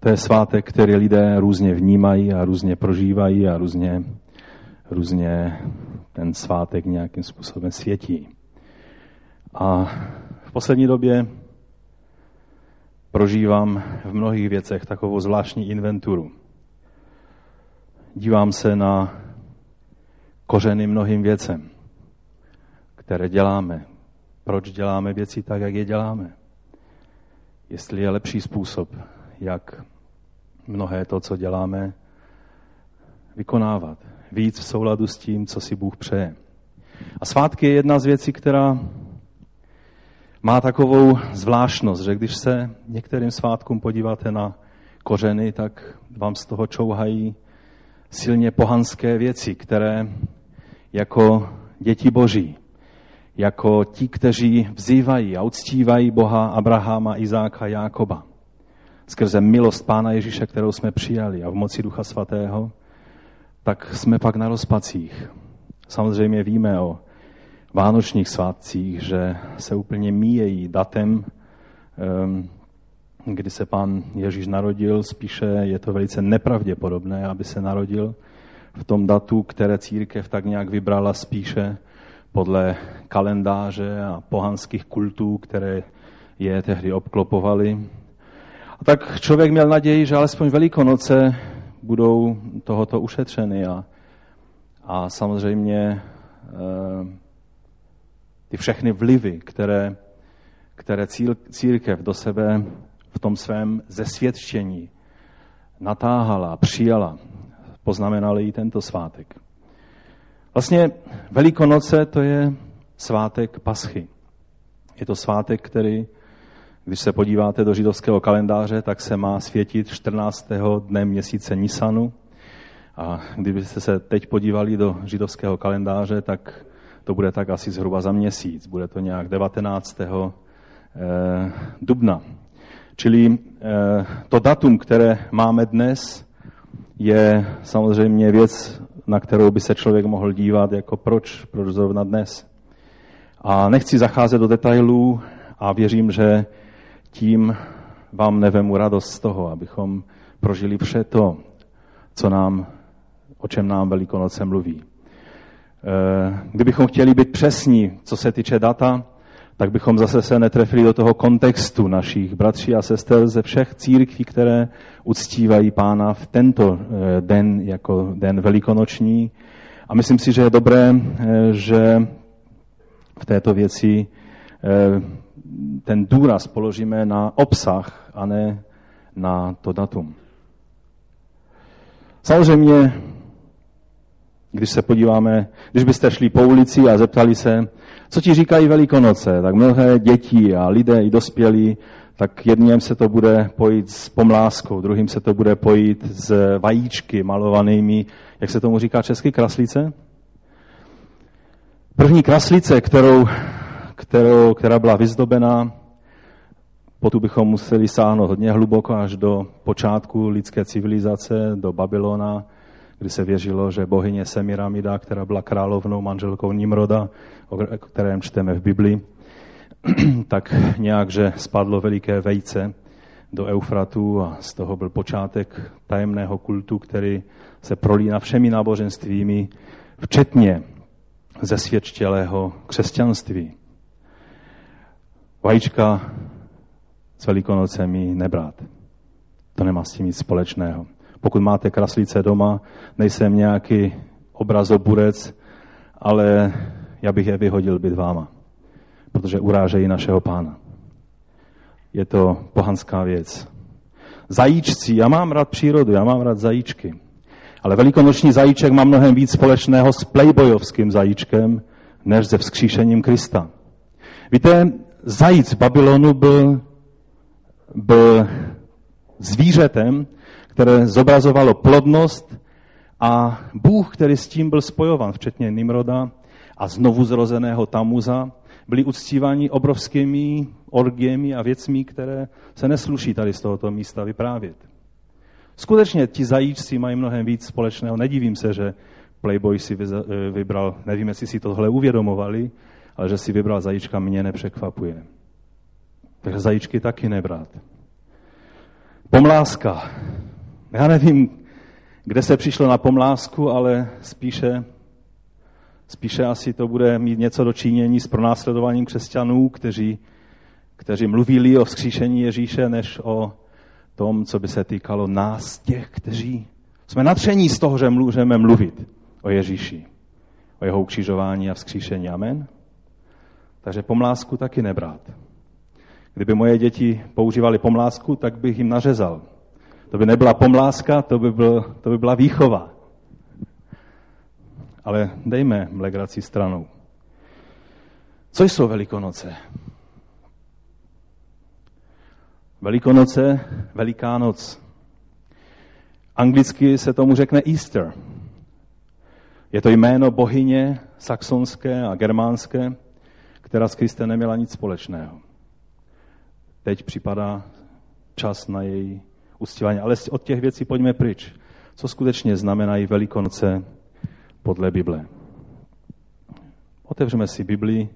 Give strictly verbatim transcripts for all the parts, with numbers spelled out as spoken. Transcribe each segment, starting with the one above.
To je svátek, který lidé různě vnímají a různě prožívají a různě, různě ten svátek nějakým způsobem světí. A v poslední době prožívám v mnohých věcech takovou zvláštní inventuru. Dívám se na kořeny mnohým věcem, které děláme. Proč děláme věci tak, jak je děláme? Jestli je lepší způsob, jak mnohé to, co děláme, vykonávat. Víc v souladu s tím, co si Bůh přeje. A svátky je jedna z věcí, která má takovou zvláštnost, že když se některým svátkům podíváte na kořeny, tak vám z toho čouhají silně pohanské věci, které jako děti Boží, jako ti, kteří vzývají a uctívají Boha Abrahama, Izáka, Jákoba. Skrze milost Pána Ježíše, kterou jsme přijali a v moci Ducha Svatého, tak jsme pak na rozpacích. Samozřejmě víme o vánočních svátcích, že se úplně míjejí datem, kdy se Pán Ježíš narodil. Spíše je to velice nepravděpodobné, aby se narodil v tom datu, které církev tak nějak vybrala spíše podle kalendáře a pohanských kultů, které je tehdy obklopovaly. A tak člověk měl naději, že alespoň Velikonoce budou tohoto ušetřeny. A, a samozřejmě e, ty všechny vlivy, které, které církev do sebe v tom svém zesvědčení natáhala, přijala, poznamenali i tento svátek. Vlastně Velikonoce to je svátek Paschy. Je to svátek, který, když se podíváte do židovského kalendáře, tak se má světit čtrnáctého dne měsíce Nisanu. A kdybyste se teď podívali do židovského kalendáře, tak to bude tak asi zhruba za měsíc. Bude to nějak devatenáctého dubna. Čili to datum, které máme dnes, je samozřejmě věc, na kterou by se člověk mohl dívat, jako proč, proč zrovna dnes. A nechci zacházet do detailů a věřím, že tím vám nevemu radost z toho, abychom prožili vše to, co nám, o čem nám Velikonoce mluví. Kdybychom chtěli být přesní, co se týče data, tak bychom zase se netrefili do toho kontextu našich bratří a sester ze všech církví, které uctívají Pána v tento den jako den velikonoční. A myslím si, že je dobré, že v této věci ten důraz položíme na obsah a ne na to datum. Samozřejmě, když se podíváme, když byste šli po ulici a zeptali se, co ti říkají Velikonoce, tak mnohé děti a lidé i dospělí, tak jedním se to bude pojít s pomláskou, druhým se to bude pojít s vajíčky malovanými, jak se tomu říká česky, kraslice. První kraslice, kterou, kterou, která byla vyzdobená, potu bychom museli sáhnout hodně hluboko až do počátku lidské civilizace, do Babylona, kdy se věřilo, že bohyně Semiramida, která byla královnou manželkou Nimroda, o kterém čteme v Biblii, tak nějak, že spadlo veliké vejce do Eufratu a z toho byl počátek tajemného kultu, který se prolíná všemi náboženstvími, včetně zesvědčelého křesťanství. Vajíčka s Velikonocemi nebrát. To nemá s tím nic společného. Pokud máte kraslice doma, nejsem nějaký obrazoburec, ale já bych je vyhodil být váma, protože urážejí našeho Pána. Je to pohanská věc. Zajíčci, já mám rád přírodu, já mám rád zajíčky, ale velikonoční zajíček má mnohem víc společného s playboyovským zajíčkem, než se vzkříšením Krista. Víte, zajíc v Babylonu byl, byl zvířetem, které zobrazovalo plodnost a Bůh, který s tím byl spojovan, včetně Nimroda a znovu zrozeného Tamuza, byli uctíváni obrovskými orgiemi a věcmi, které se nesluší tady z tohoto místa vyprávět. Skutečně ti zajíčci mají mnohem víc společného. Nedivím se, že Playboy si vybral, nevím, jestli si tohle uvědomovali, ale že si vybral zajíčka, mě nepřekvapuje. Takže zajíčky taky nebrat. Pomlázka. Já nevím, kde se přišlo na pomlázku, ale spíše, spíše asi to bude mít něco do činění s pronásledováním křesťanů, kteří, kteří mluvili o vzkříšení Ježíše, než o tom, co by se týkalo nás, těch, kteří jsme natření z toho, že můžeme mluvit o Ježíši, o jeho ukřižování a vzkříšení. Amen. Takže pomlásku taky nebrát. Kdyby moje děti používali pomlásku, tak bych jim nařezal. To by nebyla pomláska, to by, byl, to by byla výchova. Ale dejme legraci stranou. Co jsou Velikonoce? Velikonoce, Veliká noc. Anglicky se tomu řekne Easter. Je to jméno bohyně saxonské a germánské, která s Kristem neměla nic společného. Teď připadá čas na její uctívání. Ale od těch věcí pojďme pryč. Co skutečně znamenají Velikonoce podle Bible? Otevřeme si Biblii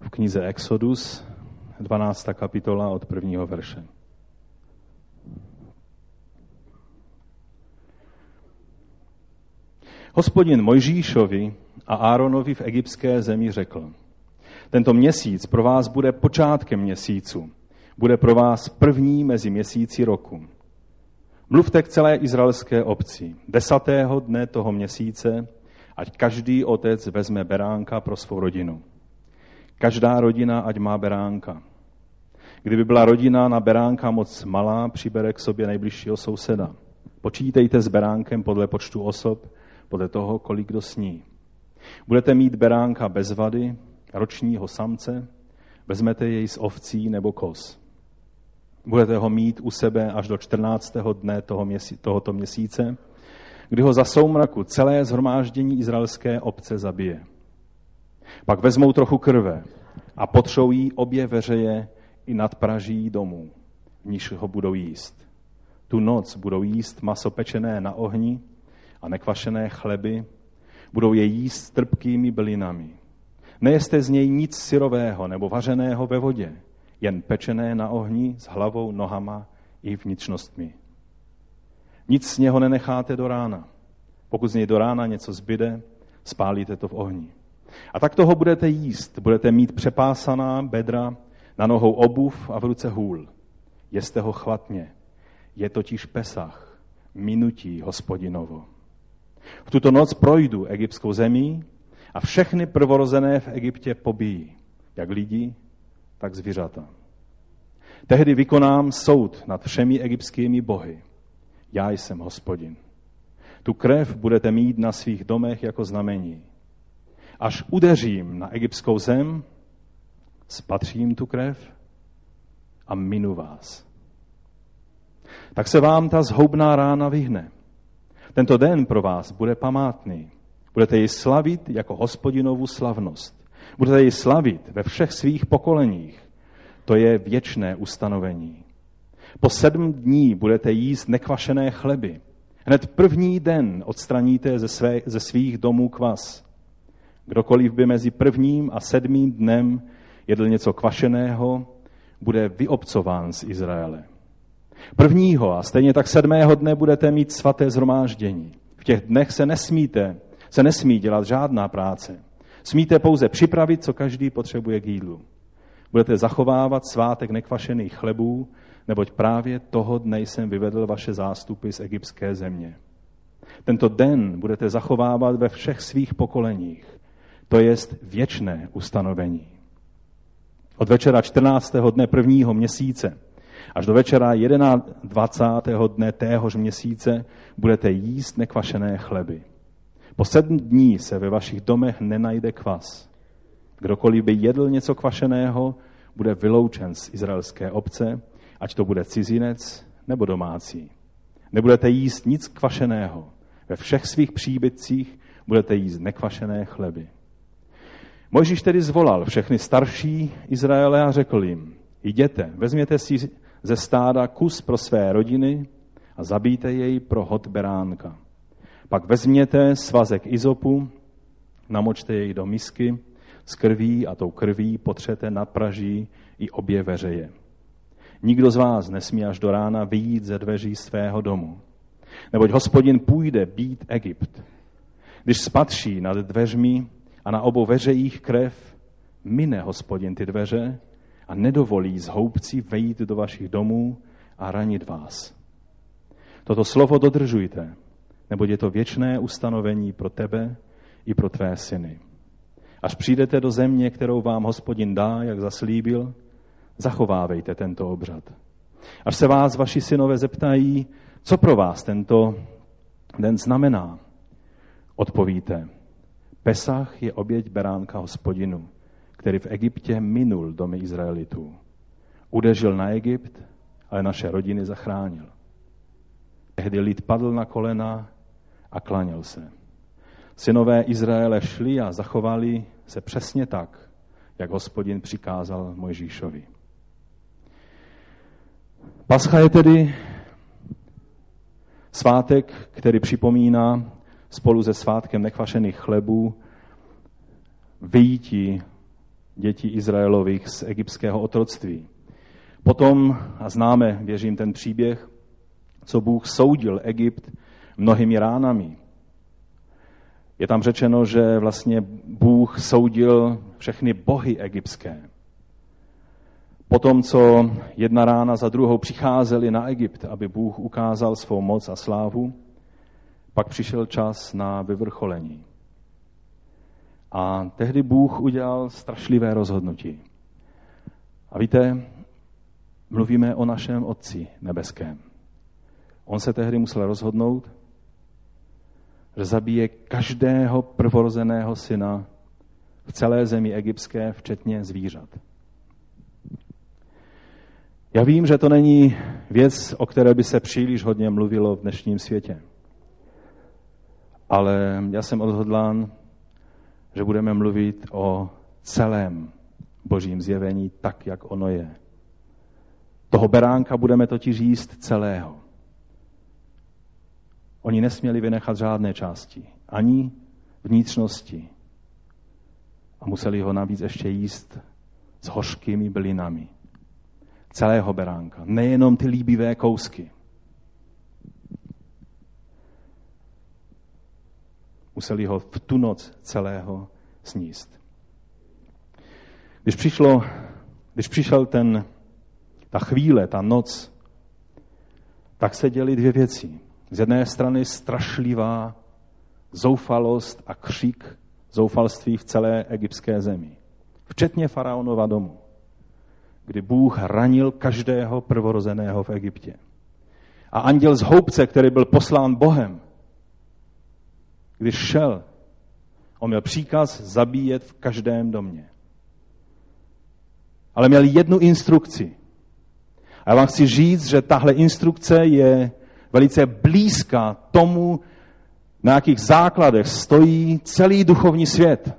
v knize Exodus, dvanáctá kapitola od prvního verše. Hospodin Mojžíšovi a Áronovi v egyptské zemi řekl: Tento měsíc pro vás bude počátkem měsíců. Bude pro vás první mezi měsíci roku. Mluvte k celé izraelské obci. Desátého dne toho měsíce, ať každý otec vezme beránka pro svou rodinu. Každá rodina, ať má beránka. Kdyby byla rodina na beránka moc malá, přibere k sobě nejbližšího souseda. Počítejte s beránkem podle počtu osob, podle toho, kolik kdo sní. Budete mít beránka bez vady, ročního samce, vezmete jej z ovcí nebo koz. Budete ho mít u sebe až do čtrnáctého dne toho měsí, tohoto měsíce, kdy ho za soumraku celé shromáždění izraelské obce zabije. Pak vezmou trochu krve a potřou jí obě veřeje i nad praží domů, v níž ho budou jíst. Tu noc budou jíst maso pečené na ohni a nekvašené chleby, budou je jíst s trpkými bylinami. Nejeste z něj nic syrového nebo vařeného ve vodě, jen pečené na ohni s hlavou, nohama i vnitřnostmi. Nic z něho nenecháte do rána. Pokud z něj do rána něco zbyde, spálíte to v ohni. A tak toho budete jíst. Budete mít přepásaná bedra, na nohou obuv a v ruce hůl. Jeste ho chvatně. Je totiž Pesach, minutí Hospodinovo. V tuto noc projdu egyptskou zemí, a všechny prvorozené v Egyptě pobijí, jak lidi, tak zvířata. Tehdy vykonám soud nad všemi egyptskými bohy. Já jsem Hospodin. Tu krev budete mít na svých domech jako znamení. Až udeřím na egyptskou zem, spatřím tu krev a minu vás. Tak se vám ta zhoubná rána vyhne. Tento den pro vás bude památný. Budete ji slavit jako Hospodinovu slavnost. Budete ji slavit ve všech svých pokoleních. To je věčné ustanovení. Po sedm dní budete jíst nekvašené chleby. Hned první den odstraníte ze, své, ze svých domů kvas. Kdokoliv by mezi prvním a sedmým dnem jedl něco kvašeného, bude vyobcován z Izraele. Prvního a stejně tak sedmého dne budete mít svaté shromáždění. V těch dnech se nesmíte se nesmí dělat žádná práce. Smíte pouze připravit, co každý potřebuje k jídlu. Budete zachovávat svátek nekvašených chlebů, neboť právě toho dne jsem vyvedl vaše zástupy z egyptské země. Tento den budete zachovávat ve všech svých pokoleních, to jest věčné ustanovení. Od večera čtrnáctého dne prvního měsíce až do večera dvacátého prvního dne téhož měsíce budete jíst nekvašené chleby. Po sedm dní se ve vašich domech nenajde kvas. Kdokoliv by jedl něco kvašeného, bude vyloučen z izraelské obce, ať to bude cizinec nebo domácí. Nebudete jíst nic kvašeného. Ve všech svých příbytcích budete jíst nekvašené chleby. Mojžíš tedy zvolal všechny starší Izraele a řekl jim: Jděte, vezměte si ze stáda kus pro své rodiny a zabijte jej pro hod beránka. Pak vezměte svazek izopu, namočte jej do misky, s krví a tou krví potřete na praží i obě veřeje. Nikdo z vás nesmí až do rána vyjít ze dveří svého domu, neboť Hospodin půjde bít Egypt. Když spatří nad dveřmi a na obou veřejích krev, mine Hospodin ty dveře a nedovolí zhoubci vejít do vašich domů a ranit vás. Toto slovo dodržujte, neboť je to věčné ustanovení pro tebe i pro tvé syny. Až přijdete do země, kterou vám Hospodin dá, jak zaslíbil, zachovávejte tento obřad. Až se vás vaši synové zeptají, co pro vás tento den znamená, odpovíte, Pesach je oběť beránka Hospodinu, který v Egyptě minul domy Izraelitů. Udeřil na Egypt, ale naše rodiny zachránil. Tehdy lid padl na kolena a klaněl se. Synové Izraele šli a zachovali se přesně tak, jak Hospodin přikázal Mojžíšovi. Pascha je tedy svátek, který připomíná spolu se svátkem nekvašených chlebů vyjití dětí Izraelových z egyptského otroctví. Potom, a známe, věřím, ten příběh, co Bůh soudil Egypt mnohými ránami. Je tam řečeno, že vlastně Bůh soudil všechny bohy egyptské. Potom, co jedna rána za druhou přicházeli na Egypt, aby Bůh ukázal svou moc a slávu, pak přišel čas na vyvrcholení. A tehdy Bůh udělal strašlivé rozhodnutí. A víte, mluvíme o našem Otci nebeském. On se tehdy musel rozhodnout, že zabije každého prvorozeného syna v celé zemi egyptské, včetně zvířat. Já vím, že to není věc, o které by se příliš hodně mluvilo v dnešním světě. Ale já jsem odhodlán, že budeme mluvit o celém božím zjevení tak, jak ono je. Toho beránka budeme totiž jíst celého. Oni nesměli vynechat žádné části, ani vnitřnosti. A museli ho navíc ještě jíst s hořkými bylinami. Celého beránka, nejenom ty líbivé kousky. Museli ho v tu noc celého sníst. Když, přišlo, když přišel ten, ta chvíle, ta noc, tak se děly dvě věci. Z jedné strany strašlivá zoufalost a křik zoufalství v celé egyptské zemi. Včetně faraonova domu, kdy Bůh ranil každého prvorozeného v Egyptě. A anděl z houbce, který byl poslán Bohem, když šel, on měl příkaz zabíjet v každém domě. Ale měl jednu instrukci. A já vám chci říct, že tahle instrukce je velice blízká tomu, na jakých základech stojí celý duchovní svět.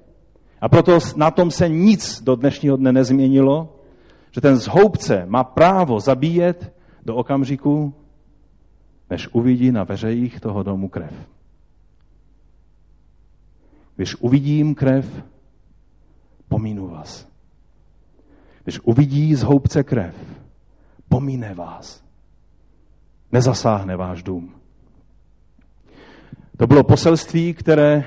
A proto na tom se nic do dnešního dne nezměnilo, že ten zhoubce má právo zabíjet do okamžiku, než uvidí na veřejích toho domu krev. Když uvidím krev, pominu vás. Když uvidí zhoubce krev, pomine vás. Nezasáhne váš dům. To bylo poselství, které,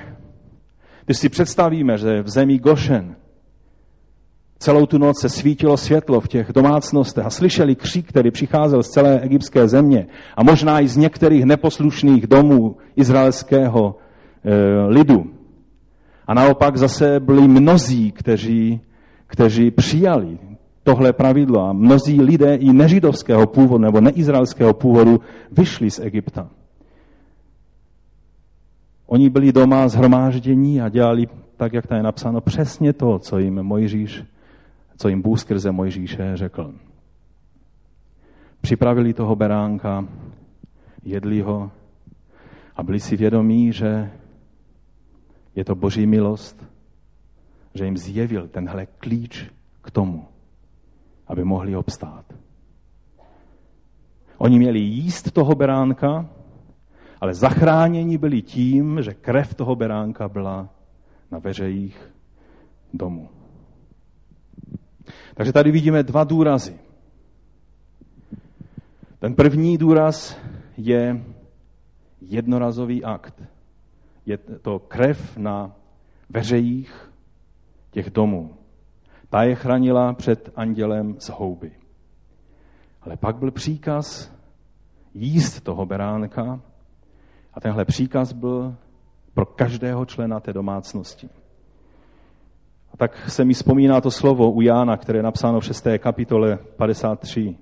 když si představíme, že v zemi Gošen celou tu noc se svítilo světlo v těch domácnostech a slyšeli křík, který přicházel z celé egyptské země a možná i z některých neposlušných domů izraelského e, lidu. A naopak zase byli mnozí, kteří, kteří přijali tohle pravidlo a mnozí lidé i nežidovského původu nebo neizraelského původu vyšli z Egypta. Oni byli doma zhromáždění a dělali, tak jak tam je napsáno, přesně to, co jim Mojžíš, co jim Bůh skrze Mojžíše řekl. Připravili toho beránka, jedli ho a byli si vědomí, že je to boží milost, že jim zjevil tenhle klíč k tomu, aby mohli obstát. Oni měli jíst toho beránka, ale zachráněni byli tím, že krev toho beránka byla na veřejích domu. Takže tady vidíme dva důrazy. Ten první důraz je jednorazový akt. Je to krev na veřejích těch domů. Ta je chránila před andělem z houby. Ale pak byl příkaz jíst toho beránka a tenhle příkaz byl pro každého člena té domácnosti. A tak se mi vzpomíná to slovo u Jána, které je napsáno v šesté kapitole padesát tři.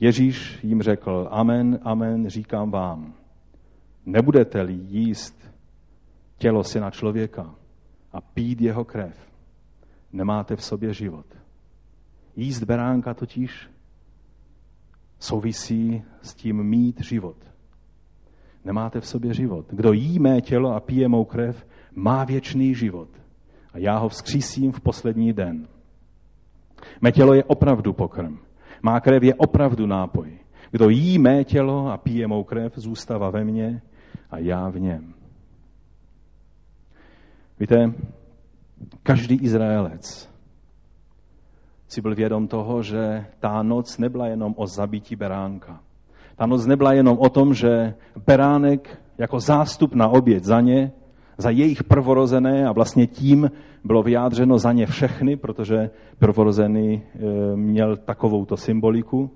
Ježíš jim řekl, amen, amen, říkám vám, nebudete-li jíst tělo syna člověka a pít jeho krev, nemáte v sobě život. Jíst beránka totiž souvisí s tím mít život. Nemáte v sobě život. Kdo jí mé tělo a pije mou krev, má věčný život. A já ho vzkřísím v poslední den. Mé tělo je opravdu pokrm. Má krev je opravdu nápoj. Kdo jí mé tělo a pije mou krev, zůstává ve mně a já v něm. Víte, každý Izraelec si byl vědom toho, že ta noc nebyla jenom o zabití beránka. Ta noc nebyla jenom o tom, že beránek jako zástup na oběť za ně, za jejich prvorozené a vlastně tím bylo vyjádřeno za ně všechny, protože prvorozený měl takovouto symboliku,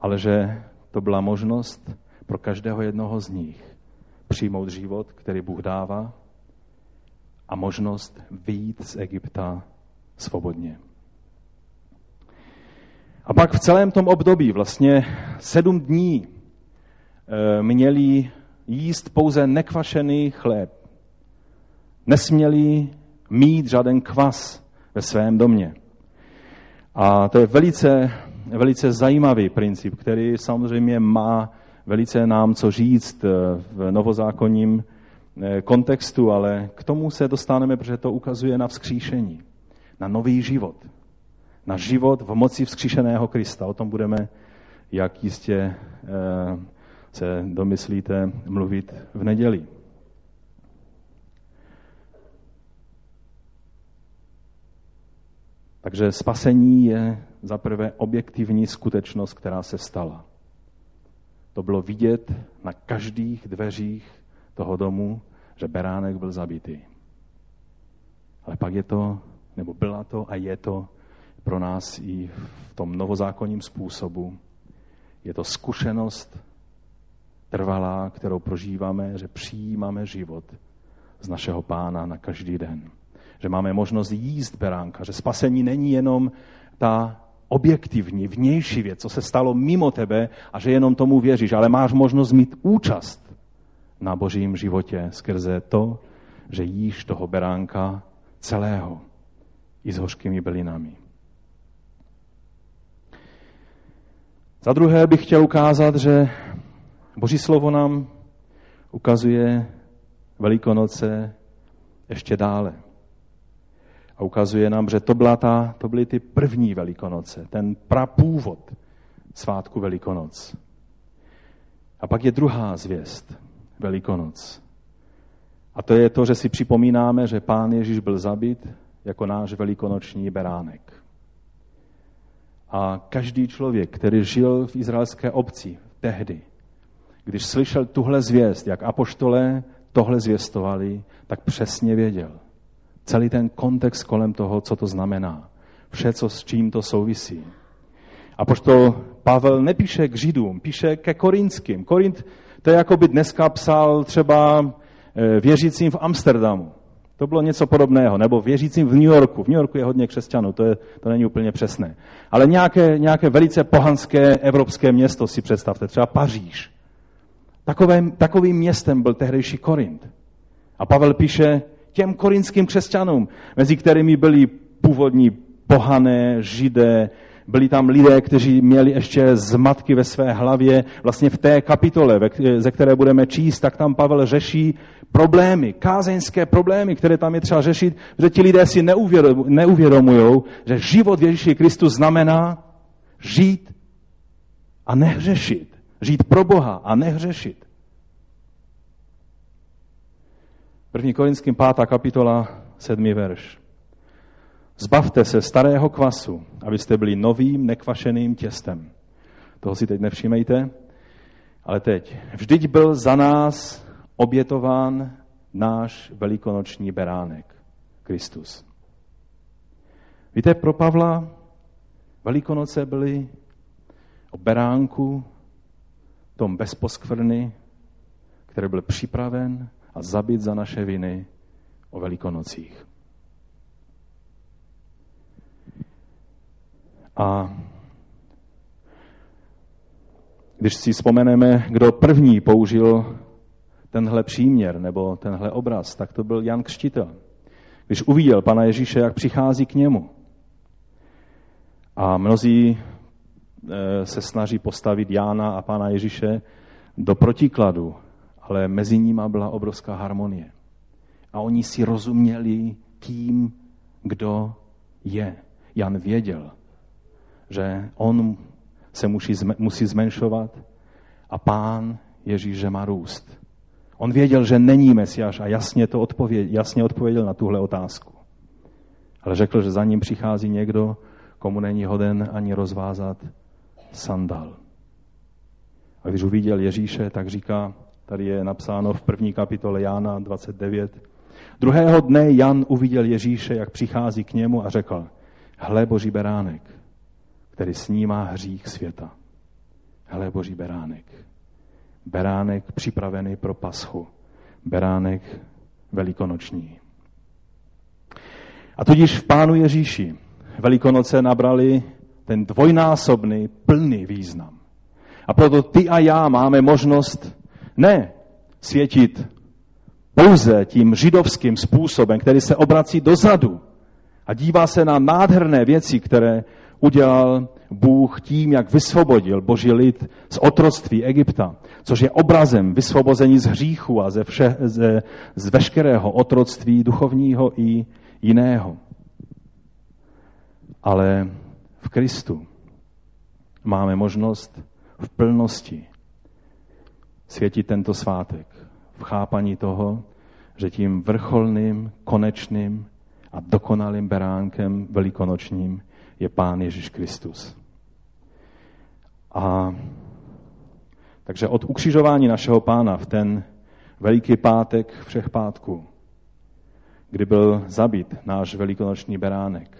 ale že to byla možnost pro každého jednoho z nich přijmout život, který Bůh dává a možnost vyjít z Egypta svobodně. A pak v celém tom období, vlastně sedm dní, měli jíst pouze nekvašený chléb. Nesměli mít žádný kvas ve svém domě. A to je velice, velice zajímavý princip, který samozřejmě má velice nám co říct v novozákonním kontextu, ale k tomu se dostaneme, protože to ukazuje na vzkříšení, na nový život, na život v moci vzkříšeného Krista. O tom budeme, jak jistě se domyslíte, mluvit v neděli. Takže spasení je zaprvé objektivní skutečnost, která se stala. To bylo vidět na každých dveřích toho domu, že beránek byl zabitý. Ale pak je to, nebo byla to a je to pro nás i v tom novozákonním způsobu. Je to zkušenost trvalá, kterou prožíváme, že přijímáme život z našeho Pána na každý den. Že máme možnost jíst beránka, že spasení není jenom ta objektivní, vnější věc, co se stalo mimo tebe a že jenom tomu věříš, ale máš možnost mít účast na božím životě skrze to, že jíš toho beránka celého i s hořkými bylinami. Za druhé bych chtěl ukázat, že Boží slovo nám ukazuje Velikonoce ještě dále. A ukazuje nám, že to, byla ta, to byly ty první Velikonoce, ten prapůvod svátku Velikonoc. A pak je druhá zvěst Velikonoc. A to je to, že si připomínáme, že Pán Ježíš byl zabit jako náš velikonoční beránek. A každý člověk, který žil v izraelské obci tehdy, když slyšel tuhle zvěst, jak apoštolé tohle zvěstovali, tak přesně věděl. Celý ten kontext kolem toho, co to znamená. Vše, co s čím to souvisí. Apoštol Pavel nepíše k Židům, píše ke Korinským. Korint, to je jako by dneska psal třeba věřícím v Amsterdamu. To bylo něco podobného. Nebo věřícím v New Yorku. V New Yorku je hodně křesťanů, to, je, to není úplně přesné. Ale nějaké, nějaké velice pohanské evropské město si představte. Třeba Paříž. Takovým, takovým městem byl tehdejší Korint. A Pavel píše těm korinským křesťanům, mezi kterými byli původní pohané, židé, byli tam lidé, kteří měli ještě zmatky ve své hlavě. Vlastně v té kapitole, ze které budeme číst, tak tam Pavel řeší problémy, kázeňské problémy, které tam je třeba řešit, že ti lidé si neuvědomují, že život v Ježíši Kristu znamená žít a nehřešit. Žít pro Boha a nehřešit. první Korinským pátá kapitola sedmý verš. Zbavte se starého kvasu, abyste byli novým, nekvašeným těstem. Toho si teď nevšímejte, ale teď. Vždyť byl za nás obětován náš velikonoční beránek, Kristus. Víte, pro Pavla Velikonoce byly o beránku, tom bez poskvrny, který byl připraven a zabit za naše viny o Velikonocích. A když si vzpomeneme, kdo první použil tenhle příměr nebo tenhle obraz, tak to byl Jan Křtitel. Když uviděl pana Ježíše, jak přichází k němu. A mnozí se snaží postavit Jána a pána Ježíše do protikladu, ale mezi nimi byla obrovská harmonie. A oni si rozuměli tím, kdo je. Jan věděl, že on se musí zmenšovat a pán Ježíš, že má růst. On věděl, že není Mesiáš a jasně to odpověděl, jasně odpověděl na tuhle otázku. Ale řekl, že za ním přichází někdo, komu není hoden ani rozvázat sandál. A když uviděl Ježíše, tak říká, tady je napsáno v první kapitole Jana dvacet devět. Druhého dne Jan uviděl Ježíše, jak přichází k němu a řekl, hle boží beránek, který snímá hřích světa. Hle boží beránek. Beránek připravený pro paschu. Beránek velikonoční. A tudíž v pánu Ježíši Velikonoce nabrali ten dvojnásobný, plný význam. A proto ty a já máme možnost ne světit pouze tím židovským způsobem, který se obrací dozadu a dívá se na nádherné věci, které udělal Bůh tím, jak vysvobodil boží lid z otroctví Egypta, což je obrazem vysvobození z hříchu a ze, vše, ze z veškerého otroctví duchovního i jiného. Ale v Kristu máme možnost v plnosti světit tento svátek v chápaní toho, že tím vrcholným, konečným a dokonalým beránkem velikonočním je Pán Ježíš Kristus. A takže od ukřižování našeho Pána v ten Veliký pátek všech pátků, kdy byl zabit náš velikonoční beránek,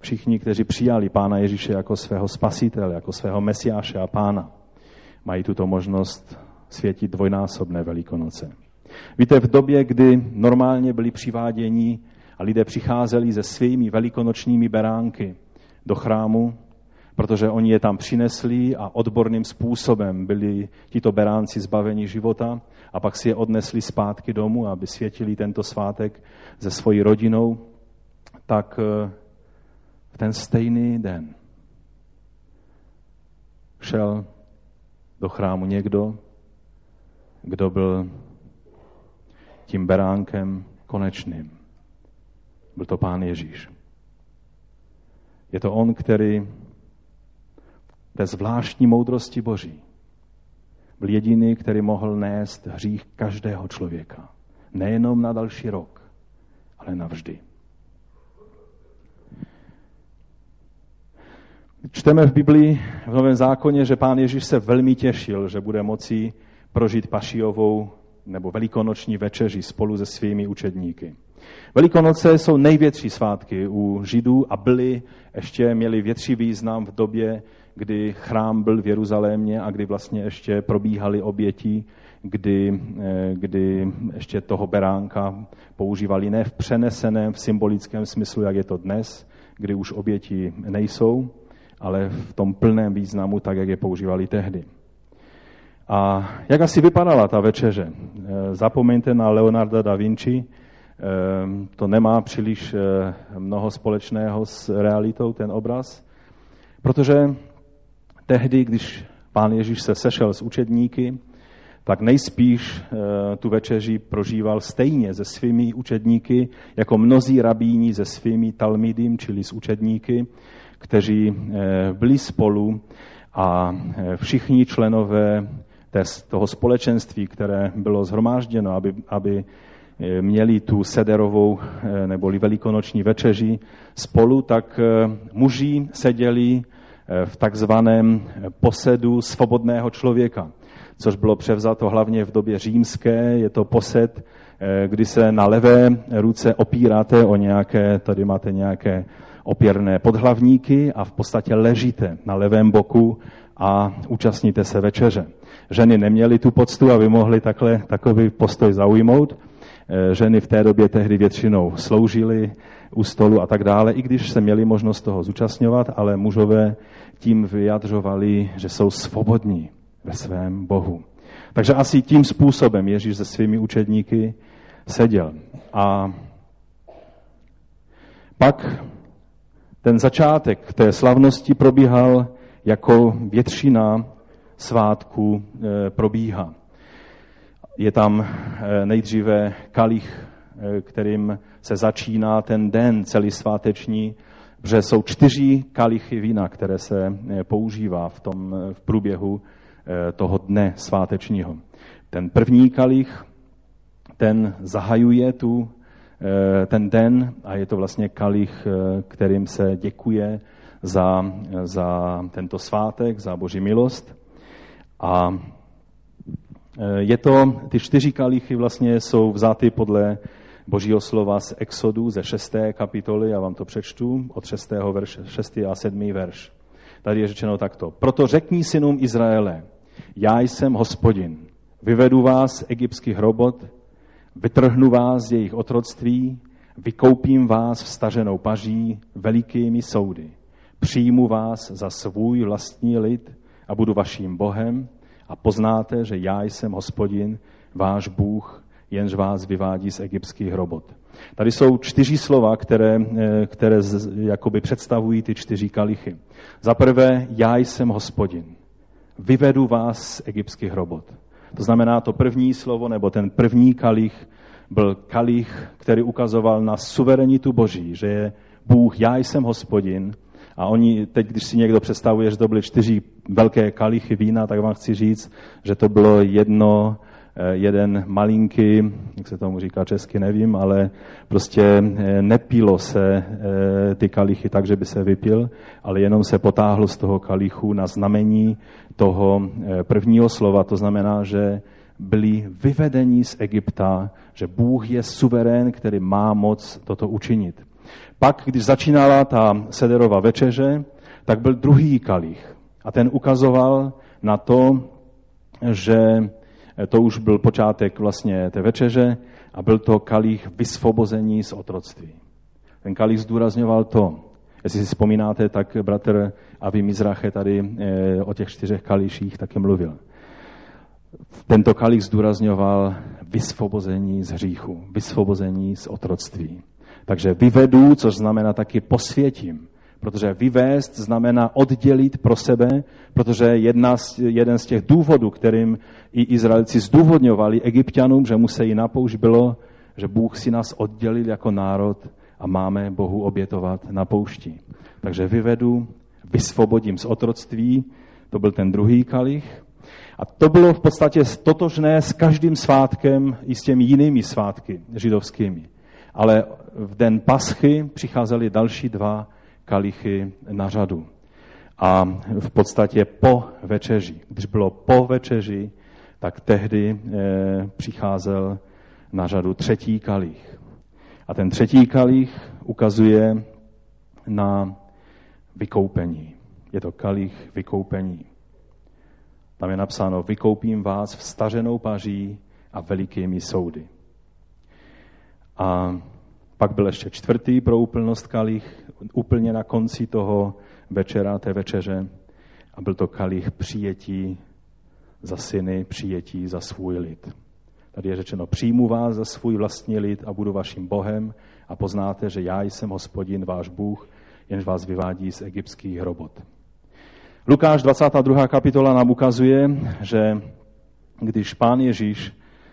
všichni, kteří přijali Pána Ježíše jako svého spasitele, jako svého Mesiáše a Pána, mají tuto možnost světit dvojnásobné Velikonoce. Víte, v době, kdy normálně byli přiváděni a lidé přicházeli se svými velikonočními beránky do chrámu, protože oni je tam přinesli a odborným způsobem byli tito beránci zbaveni života a pak si je odnesli zpátky domů, aby světili tento svátek se svojí rodinou, tak v ten stejný den šel do chrámu někdo, kdo byl tím beránkem konečným. Byl to Pán Ježíš. Je to on, který té zvláštní moudrosti Boží byl jediný, který mohl nést hřích každého člověka. Nejenom na další rok, ale navždy. Čteme v Biblii, v Novém zákoně, že Pán Ježíš se velmi těšil, že bude moci prožít pašijovou nebo velikonoční večeři spolu se svými učedníky. Velikonoce jsou největší svátky u Židů a byly, ještě měly větší význam v době, kdy chrám byl v Jeruzalémě a kdy vlastně ještě probíhaly oběti, kdy, kdy ještě toho beránka používali ne v přeneseném, v symbolickém smyslu, jak je to dnes, kdy už oběti nejsou, ale v tom plném významu, tak, jak je používali tehdy. A jak asi vypadala ta večeře? Zapomeňte na Leonarda da Vinci, to nemá příliš mnoho společného s realitou, ten obraz, protože tehdy, když pán Ježíš se sešel s učedníky, tak nejspíš tu večeři prožíval stejně se svými učedníky, jako mnozí rabíni se svými talmidim, čili s učedníky, kteří byli spolu a všichni členové toho společenství, které bylo zhromážděno, aby, aby měli tu sederovou neboli velikonoční večeři spolu, tak muži seděli v takzvaném posedu svobodného člověka, což bylo převzato hlavně v době římské. Je to posed, kdy se na levé ruce opíráte o nějaké, tady máte nějaké opěrné podhlavníky a v podstatě ležíte na levém boku a účastníte se večeře. Ženy neměly tu poctu, aby mohly takhle, takový postoj zaujmout. Ženy v té době tehdy většinou sloužily u stolu a tak dále, i když se měli možnost toho zúčastňovat, ale mužové tím vyjadřovali, že jsou svobodní ve svém Bohu. Takže asi tím způsobem Ježíš se svými učedníky seděl. A pak ten začátek té slavnosti probíhal, jako většina svátků probíhá. Je tam nejdříve kalich, kterým se začíná ten den celý sváteční, protože jsou čtyři kalichy vína, které se používá v tom v průběhu toho dne svátečního. Ten první kalich, ten zahajuje tu, ten den a je to vlastně kalich, kterým se děkuje za, za tento svátek, za Boží milost. A je to, ty čtyři kalichy vlastně jsou vzaty podle Božího slova z Exodu, ze šesté kapitoly, já vám to přečtu, od šestého verše, šestý a sedmý verš. Tady je řečeno takto. Proto řekni synům Izraele, já jsem Hospodin, vyvedu vás z egyptských robot, vytrhnu vás z jejich otroctví, vykoupím vás vstařenou paží velikými soudy. Přijmu vás za svůj vlastní lid a budu vaším Bohem a poznáte, že já jsem Hospodin, váš Bůh, jenž vás vyvádí z egyptských robot. Tady jsou čtyři slova, které, které jakoby představují ty čtyři kalichy. Za prvé, já jsem Hospodin, vyvedu vás z egyptských robot. To znamená, to první slovo nebo ten první kalich byl kalich, který ukazoval na suverenitu Boží, že je Bůh, já jsem Hospodin. A oni, teď, když si někdo představuje, že to byly čtyři velké kalichy vína, tak vám chci říct, že to bylo jedno, jeden malinký, jak se tomu říká česky, nevím, ale prostě nepilo se ty kalichy tak, že by se vypil, ale jenom se potáhlo z toho kalichu na znamení toho prvního slova. To znamená, že byli vyvedeni z Egypta, že Bůh je suverén, který má moc toto učinit. Pak, když začínala ta sederova večeře, tak byl druhý kalich. A ten ukazoval na to, že to už byl počátek vlastně té večeře a byl to kalich vysvobození z otroctví. Ten kalich zdůrazňoval to. Jestli si vzpomínáte, tak bratr Avi Mizrache tady o těch čtyřech kališích taky mluvil. Tento kalich zdůrazňoval vysvobození z hříchu, vysvobození z otroctví. Takže vyvedu, což znamená taky posvětím, protože vyvést znamená oddělit pro sebe, protože jedna z, jeden z těch důvodů, kterým i Izraelci zdůvodňovali Egypťanům, že musí napoušť, bylo, že Bůh si nás oddělil jako národ a máme Bohu obětovat na poušti. Takže vyvedu, vysvobodím z otroctví, to byl ten druhý kalich. A to bylo v podstatě totožné s každým svátkem i s těmi jinými svátky židovskými. Ale v den paschy přicházely další dva kalichy na řadu. A v podstatě po večeři, když bylo po večeři, tak tehdy eh, přicházel na řadu třetí kalich. A ten třetí kalich ukazuje na vykoupení. Je to kalich vykoupení. Tam je napsáno, vykoupím vás vstařenou paží a velikými soudy. A pak byl ještě čtvrtý pro úplnost kalich, úplně na konci toho večera, té večeře. A byl to kalich přijetí za syny, přijetí za svůj lid. Tady je řečeno, přijmu vás za svůj vlastní lid a budu vaším Bohem a poznáte, že já jsem Hospodin, váš Bůh, jenž vás vyvádí z egyptských robot. Lukáš dvacátá druhá kapitola nám ukazuje, že když Pán Ježíš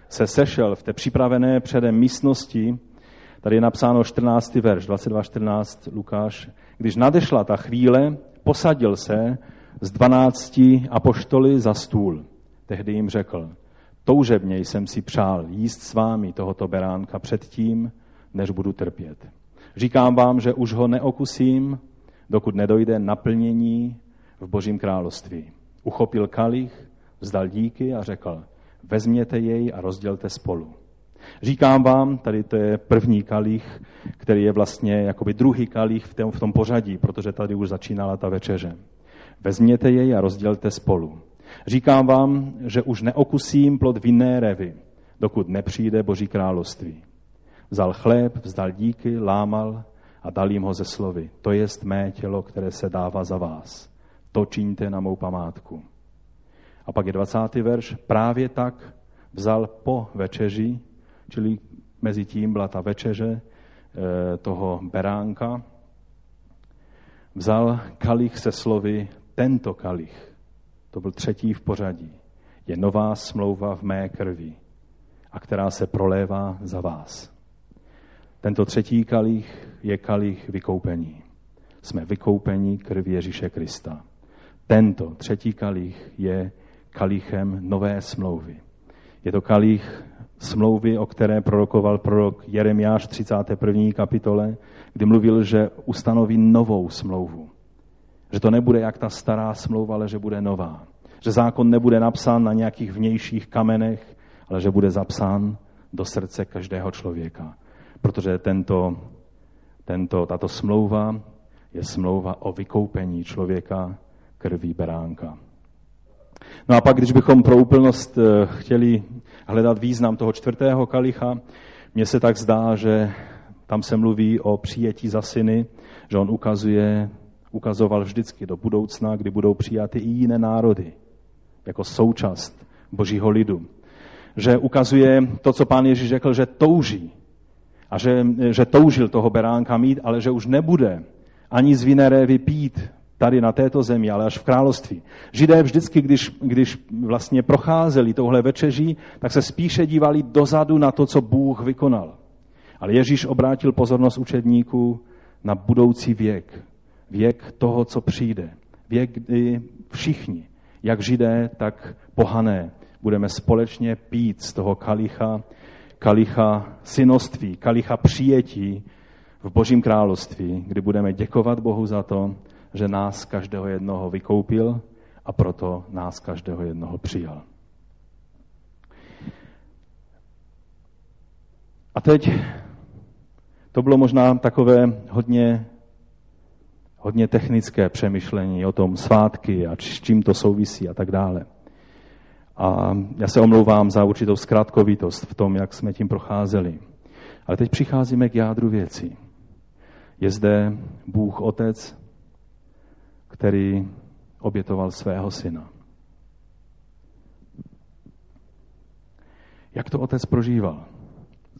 se sešel v té připravené předem místnosti, tady je napsáno čtrnáctý verš, dvacet dva čtrnáct Lukáš, když nadešla ta chvíle, posadil se z dvanácti apoštoly za stůl. Tehdy jim řekl, Toužebně jsem si přál jíst s vámi tohoto beránka předtím, než budu trpět. Říkám vám, že už ho neokusím, dokud nedojde naplnění v Božím království. Uchopil kalich, vzdal díky a řekl, vezměte jej a rozdělte spolu. Říkám vám, tady to je první kalich, který je vlastně jakoby druhý kalich v tom, v tom pořadí, protože tady už začínala ta večeře. Vezměte jej a rozdělte spolu. Říkám vám, že už neokusím plod vinné révy, dokud nepřijde Boží království. Vzal chléb, vzdal díky, lámal a dal jim ho ze slovy. To jest mé tělo, které se dává za vás. To čiňte na mou památku. A pak je dvacátý verš. Právě tak vzal po večeři, čili mezi tím byla ta večeře toho beránka, vzal kalich se slovy tento kalich. To byl třetí v pořadí. Je nová smlouva v mé krvi, a která se prolévá za vás. Tento třetí kalich je kalich vykoupení. Jsme vykoupeni krví Ježíše Krista. Tento třetí kalich je kalichem nové smlouvy. Je to kalich smlouvy, o které prorokoval prorok Jeremiáš v třicáté první kapitole, kdy mluvil, že ustanoví novou smlouvu. Že to nebude jak ta stará smlouva, ale že bude nová. Že zákon nebude napsán na nějakých vnějších kamenech, ale že bude zapsán do srdce každého člověka. Protože tento, tento, tato smlouva je smlouva o vykoupení člověka krví beránka. No a pak, když bychom pro úplnost chtěli hledat význam toho čtvrtého kalicha, mně se tak zdá, že tam se mluví o přijetí za syny, že on ukazuje, ukazoval vždycky do budoucna, kdy budou přijaty i jiné národy, jako součást Božího lidu. Že ukazuje to, co pán Ježíš řekl, že touží. A že, že toužil toho beránka mít, ale že už nebude ani z vinné révy pít tady na této zemi, ale až v království. Židé vždycky, když, když vlastně procházeli touhle večeří, tak se spíše dívali dozadu na to, co Bůh vykonal. Ale Ježíš obrátil pozornost učedníků na budoucí věk. Věk toho, co přijde. Věk, kdy všichni, jak Židé, tak pohané, budeme společně pít z toho kalicha, kalicha synoství, kalicha přijetí v Božím království, kdy budeme děkovat Bohu za to, že nás každého jednoho vykoupil a proto nás každého jednoho přijal. A teď to bylo možná takové hodně, hodně technické přemýšlení o tom svátky a s čím to souvisí a tak dále. A já se omlouvám za určitou zkrátkovitost v tom, jak jsme tím procházeli. Ale teď přicházíme k jádru věcí. Je zde Bůh Otec, který obětoval svého syna. Jak to otec prožíval?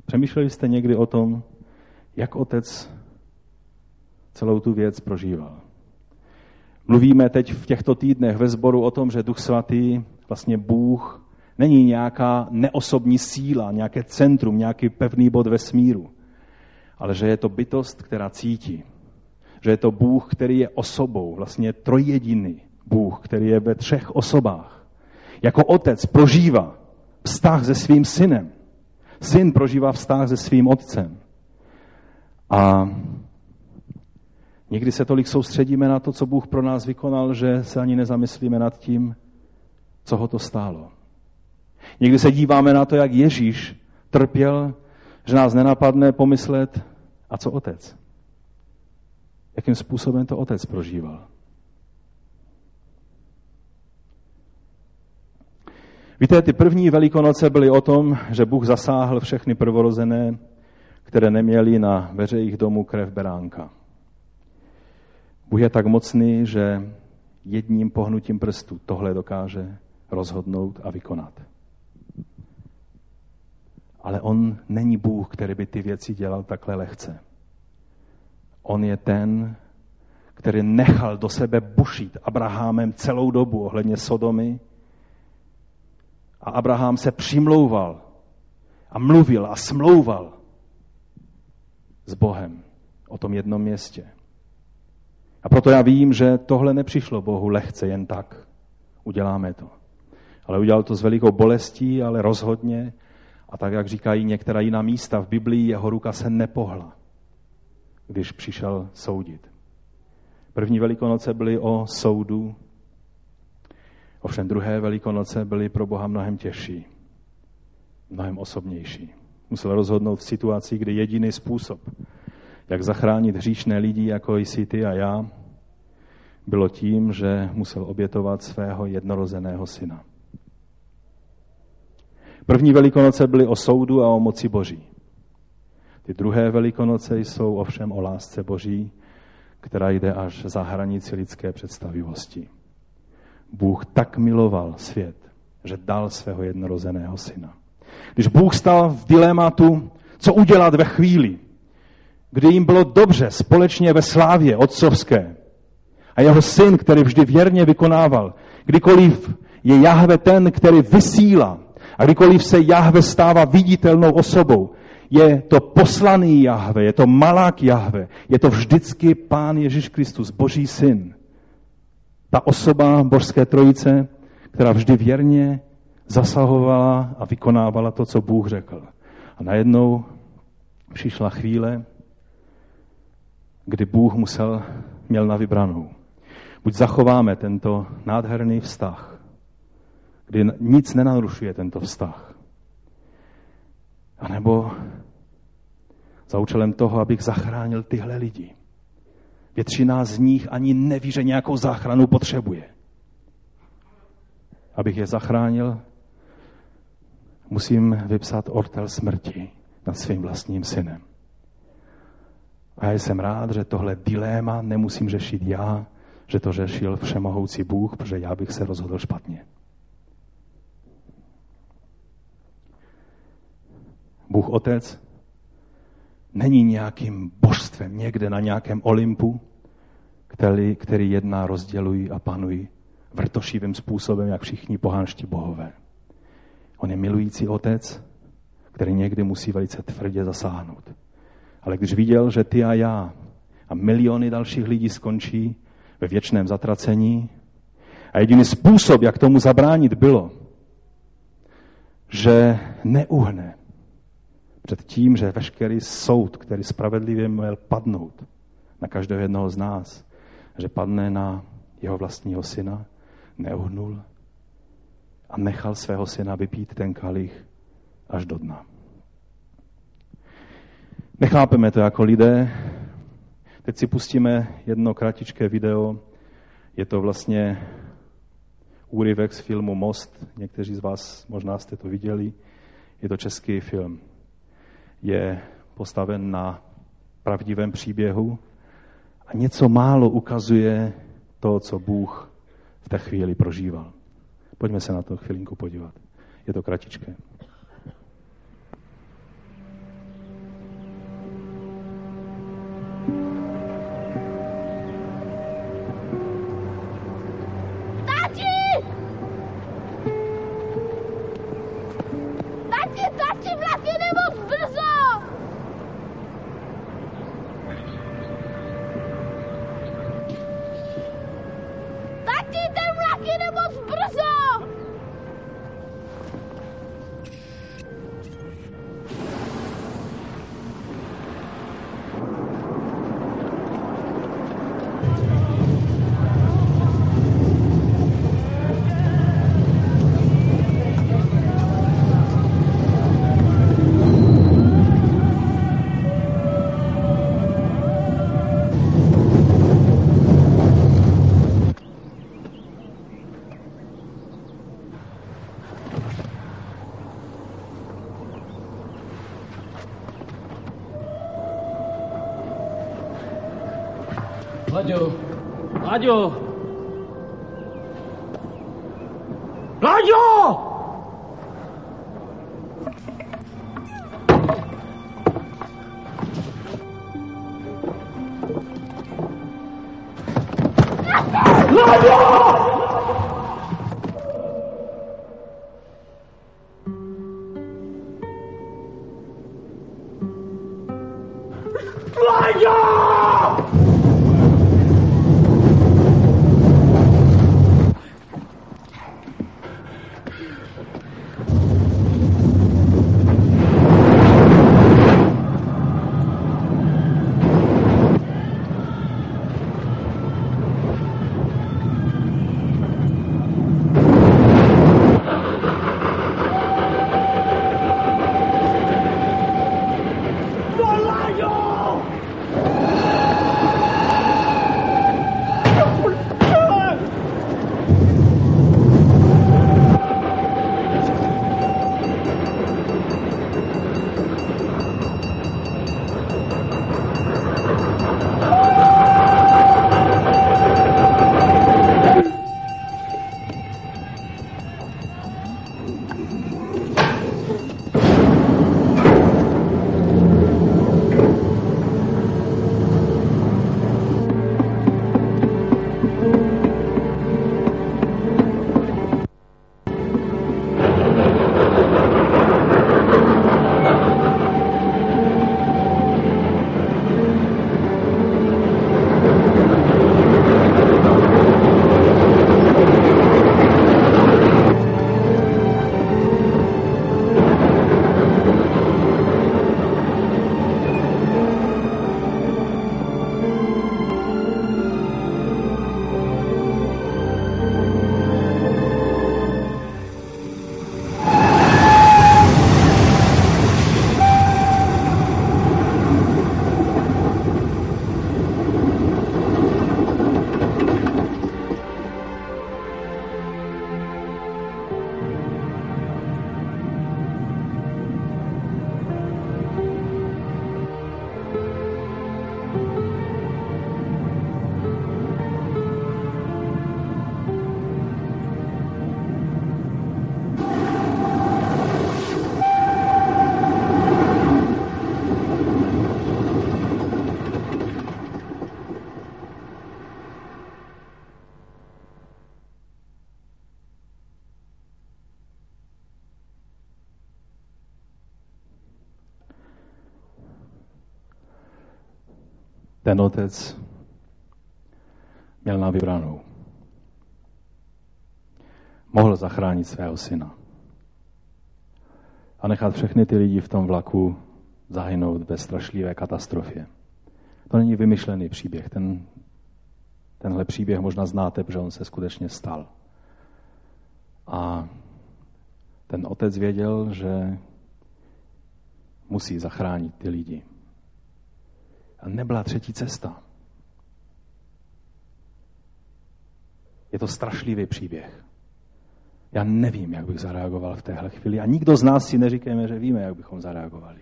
Přemýšleli jste někdy o tom, jak otec celou tu věc prožíval? Mluvíme teď v těchto týdnech ve sboru o tom, že Duch Svatý, vlastně Bůh, není nějaká neosobní síla, nějaké centrum, nějaký pevný bod vesmíru, ale že je to bytost, která cítí. Že je to Bůh, který je osobou, vlastně trojjediný Bůh, který je ve třech osobách. Jako otec prožívá vztah se svým synem. Syn prožívá vztah se svým otcem. A někdy se tolik soustředíme na to, co Bůh pro nás vykonal, že se ani nezamyslíme nad tím, co ho to stálo. Někdy se díváme na to, jak Ježíš trpěl, že nás nenapadne pomyslet, a co otec? Jakým způsobem to otec prožíval. Víte, ty první Velikonoce byly o tom, že Bůh zasáhl všechny prvorozené, které neměli na veře jejich domu krev beránka. Bůh je tak mocný, že jedním pohnutím prstu tohle dokáže rozhodnout a vykonat. Ale on není Bůh, který by ty věci dělal takhle lehce. On je ten, který nechal do sebe bušit Abrahamem celou dobu ohledně Sodomy. A Abraham se přimlouval a mluvil a smlouval s Bohem o tom jednom městě. A proto já vím, že tohle nepřišlo Bohu lehce jen tak. Uděláme to. ale udělal to s velikou bolestí, ale rozhodně. A tak, jak říkají některá jiná místa v Biblii, jeho ruka se nepohla, když přišel soudit. První Velikonoce byly o soudu, ovšem druhé Velikonoce byly pro Boha mnohem těžší, mnohem osobnější. Musel rozhodnout v situaci, kdy jediný způsob, jak zachránit hříšné lidi, jako jsi ty a já, bylo tím, že musel obětovat svého jednorozeného syna. První Velikonoce byly o soudu a o moci Boží. Ty druhé Velikonoce jsou ovšem o lásce Boží, která jde až za hranici lidské představivosti. Bůh tak miloval svět, že dal svého jednorozeného syna. Když Bůh stál v dilematu, co udělat ve chvíli, kdy jim bylo dobře společně ve slávě otcovské a jeho syn, který vždy věrně vykonával, kdykoliv je Jahve ten, který vysílá a kdykoliv se Jahve stává viditelnou osobou, je to poslaný Jahve, je to malák Jahve, je to vždycky Pán Ježíš Kristus, Boží syn. Ta osoba Božské trojice, která vždy věrně zasahovala a vykonávala to, co Bůh řekl. A najednou přišla chvíle, kdy Bůh musel, měl na vybranou. Buď zachováme tento nádherný vztah, kdy nic nenarušuje tento vztah. A nebo za účelem toho, abych zachránil tyhle lidi. Většina z nich ani neví, že nějakou záchranu potřebuje. Abych je zachránil, musím vypsat ortel smrti nad svým vlastním synem. A já jsem rád, že tohle diléma nemusím řešit já, že to řešil všemohoucí Bůh, protože já bych se rozhodl špatně. Bůh Otec není nějakým božstvem někde na nějakém Olympu, který, který jedná, rozdělují a panují vrtošivým způsobem, jak všichni pohanští bohové. On je milující Otec, který někdy musí velice tvrdě zasáhnout. Ale když viděl, že ty a já a miliony dalších lidí skončí ve věčném zatracení a jediný způsob, jak tomu zabránit, bylo, že neuhne před tím, že veškerý soud, který spravedlivě měl padnout na každého jednoho z nás, že padne na jeho vlastního syna, neuhnul a nechal svého syna vypít ten kalich až do dna. Nechápeme to jako lidé. Teď si pustíme jedno kratičké video. Je to vlastně úryvek z filmu Most. Někteří z vás možná jste to viděli. Je to český film. Je postaven na pravdivém příběhu a něco málo ukazuje to, co Bůh v té chvíli prožíval. Pojďme se na to chvilinku podívat. Je to kratičké. Láďo, Láďo, Láďo! ten otec měl na vybranou. Mohl zachránit svého syna a nechat všechny ty lidi v tom vlaku zahynout ve strašlivé katastrofě. To není vymyšlený příběh. Ten, tenhle příběh možná znáte, protože on se skutečně stal. A ten otec věděl, že musí zachránit ty lidi. A nebyla třetí cesta. Je to strašlivý příběh. Já nevím, jak bych zareagoval v téhle chvíli. A nikdo z nás si neříkejme, že víme, jak bychom zareagovali.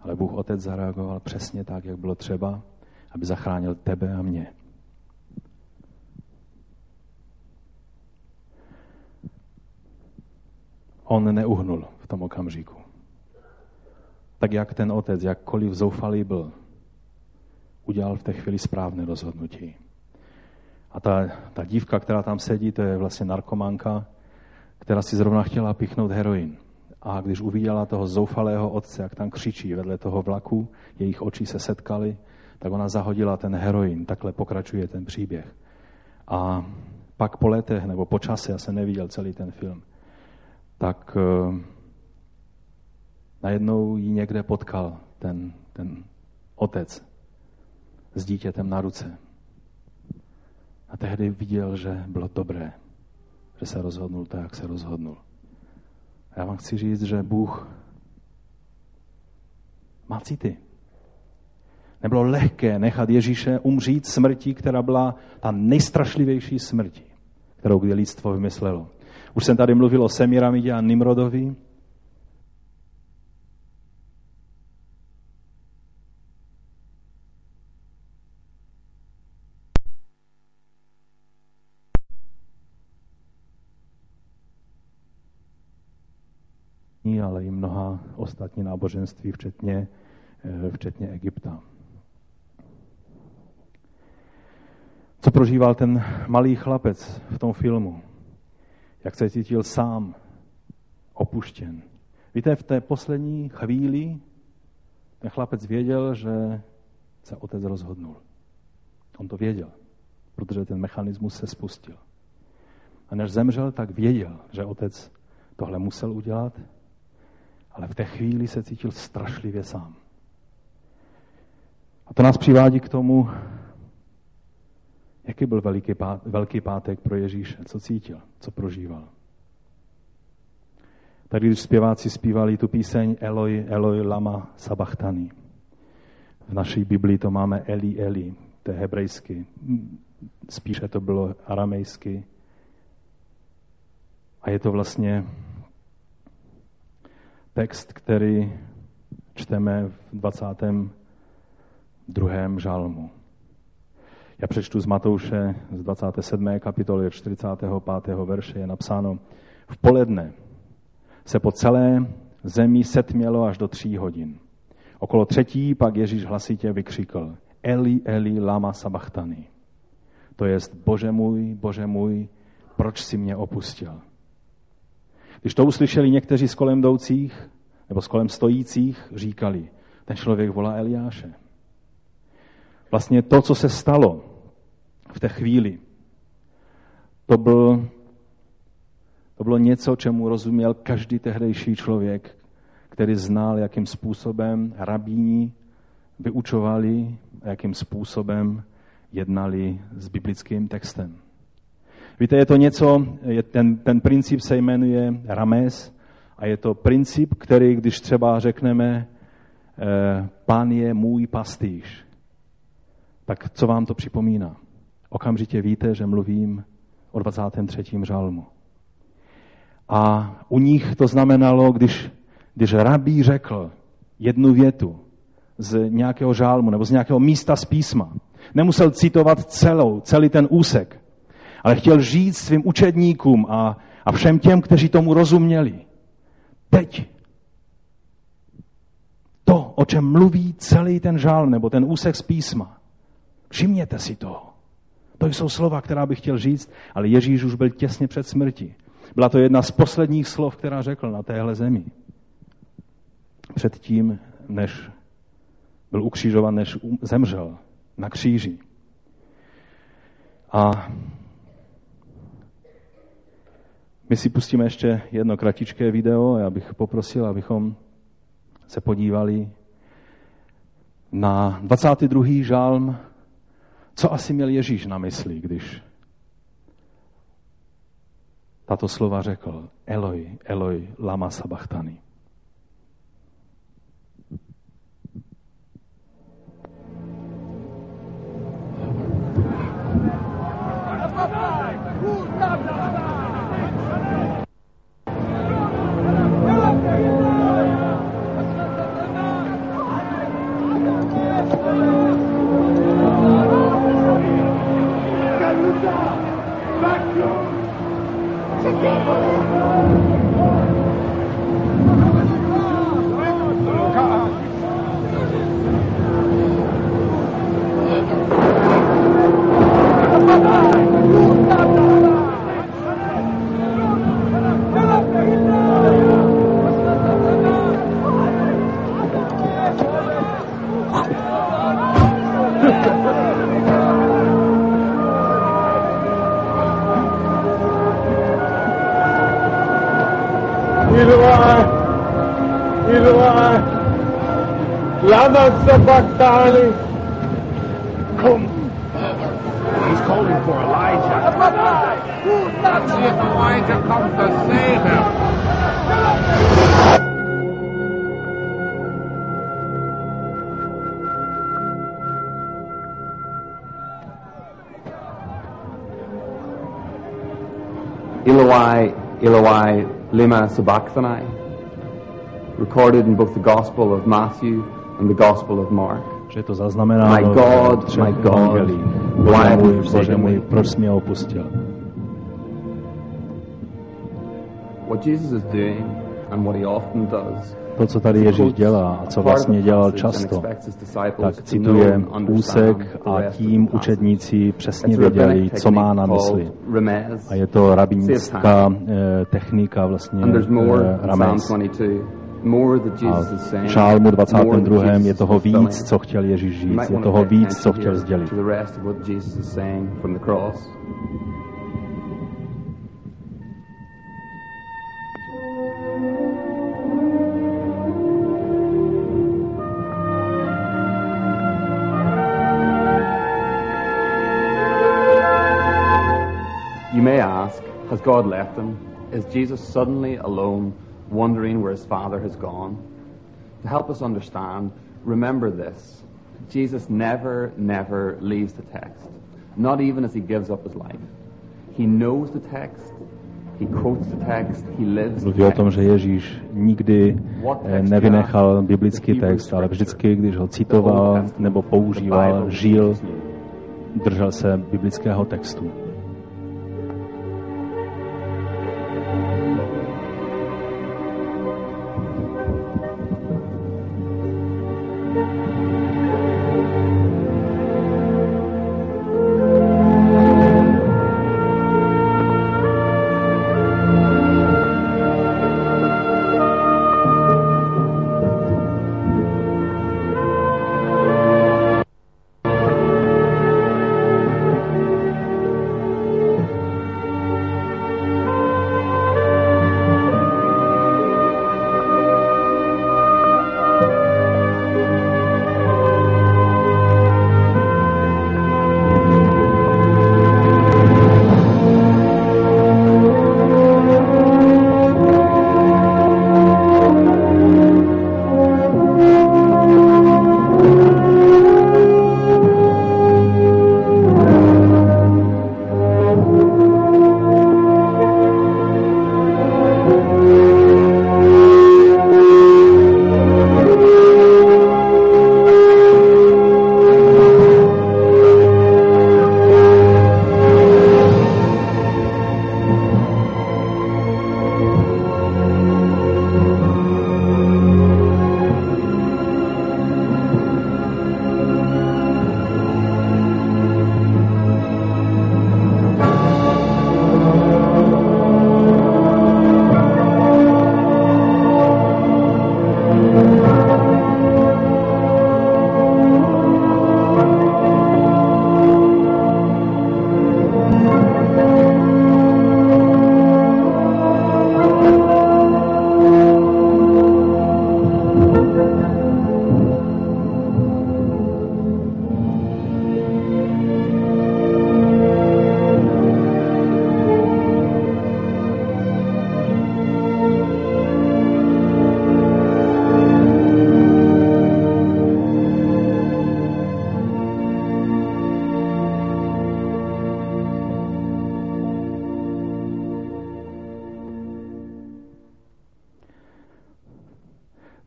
Ale Bůh Otec zareagoval přesně tak, jak bylo třeba, aby zachránil tebe a mě. On neuhnul v tom okamžiku. Tak jak ten otec, jakkoliv zoufalý byl, udělal v té chvíli správné rozhodnutí. A ta, ta dívka, která tam sedí, to je vlastně narkomanka, která si zrovna chtěla píchnout heroin. A když uviděla toho zoufalého otce, jak tam křičí vedle toho vlaku, jejich oči se setkaly, tak ona zahodila ten heroin. Takhle pokračuje ten příběh. A pak po letech, nebo po čase, já jsem neviděl celý ten film, tak uh, najednou ji někde potkal ten, ten otec s dítětem na ruce. A tehdy viděl, že bylo dobré, že se rozhodnul tak, jak se rozhodnul. Já vám chci říct, že Bůh má city. Nebylo lehké nechat Ježíše umřít smrtí, která byla ta nejstrašlivější smrtí, kterou kdy lidstvo vymyslelo. Už jsem tady mluvil o Semiramidě a Nimrodovi. Ale i mnoha ostatní náboženství, včetně, včetně Egypta. Co prožíval ten malý chlapec v tom filmu? Jak se cítil sám, opuštěn. Víte, v té poslední chvíli ten chlapec věděl, že se otec rozhodnul. On to věděl, protože ten mechanismus se spustil. A než zemřel, tak věděl, že otec tohle musel udělat, ale v té chvíli se cítil strašlivě sám. A to nás přivádí k tomu, jaký byl veliký, pát, velký pátek pro Ježíše, co cítil, co prožíval. Tady, když zpěváci zpívali tu píseň Eloi, Eloi, lama sabachthani. V naší Biblii to máme Eli, Eli, to je hebrejsky. Spíše to bylo aramejsky. A je to vlastně text, který čteme v dvacátém druhém žalmu. Já přečtu z Matouše z dvacáté sedmé kapitoly od čtyřicátého pátého verše, je napsáno: v poledne se po celé zemi setmělo až do tří hodin. Okolo třetí pak Ježíš hlasitě vykřikl: Eli, Eli, lama sabachthani. To jest: Bože můj, Bože můj, proč jsi mě opustil? Když to uslyšeli někteří z kolem jdoucích nebo z kolem stojících, říkali: ten člověk volá Eliáše. Vlastně to, co se stalo v té chvíli, to bylo, to bylo něco, čemu rozuměl každý tehdejší člověk, který znal, jakým způsobem rabíni vyučovali a jakým způsobem jednali s biblickým textem. Víte, je to něco, je ten, ten princip se jmenuje Rames a je to princip, který, když třeba řekneme, eh, pán je můj pastýř, tak co vám to připomíná? Okamžitě víte, že mluvím o dvacátém třetím žalmu. A u nich to znamenalo, když, když rabí řekl jednu větu z nějakého žalmu nebo z nějakého místa z písma, nemusel citovat celou, celý ten úsek, ale chtěl říct svým učedníkům a, a všem těm, kteří tomu rozuměli: teď to, o čem mluví celý ten žálm nebo ten úsek z písma, všimněte si toho. To jsou slova, která bych chtěl říct, ale Ježíš už byl těsně před smrtí. Byla to jedna z posledních slov, která řekl na téhle zemi. Předtím, než byl ukřižovan, než zemřel, na kříži. A my si pustíme ještě jedno kratičké video. Já bych poprosil, abychom se podívali na dvacátý druhý žálm. Co asi měl Ježíš na mysli, když tato slova řekl? Eloi, Eloi, lama sabachthani. Eloi, Eloi, lema sabachthani, recorded in both the Gospel of Matthew and the Gospel of Mark. Že to zaznamenáno. My God, my God, why have you forsaken me? Proč jsi mě opustil? What Jesus is doing and what he often does. To, co tady Ježíš dělá a co vlastně dělal často, tak cituje úsek a tím učedníci přesně věděli, co má na mysli. A je to rabínská technika, vlastně ramez. A v žálmu dvacátém druhém je toho víc, co chtěl Ježíš říct, je toho víc, co chtěl sdělit. You may ask, has God left him? Is Jesus suddenly alone, wondering where his Father has gone? To help us understand, remember this. Jesus never, never leaves the text, not even as he gives up his life. He knows the text, he quotes the text, he lives the text. Mluví o tom, že Ježíš nikdy nevynechal biblický text, ale vždycky, když ho citoval nebo používal, žil, držel se biblického textu.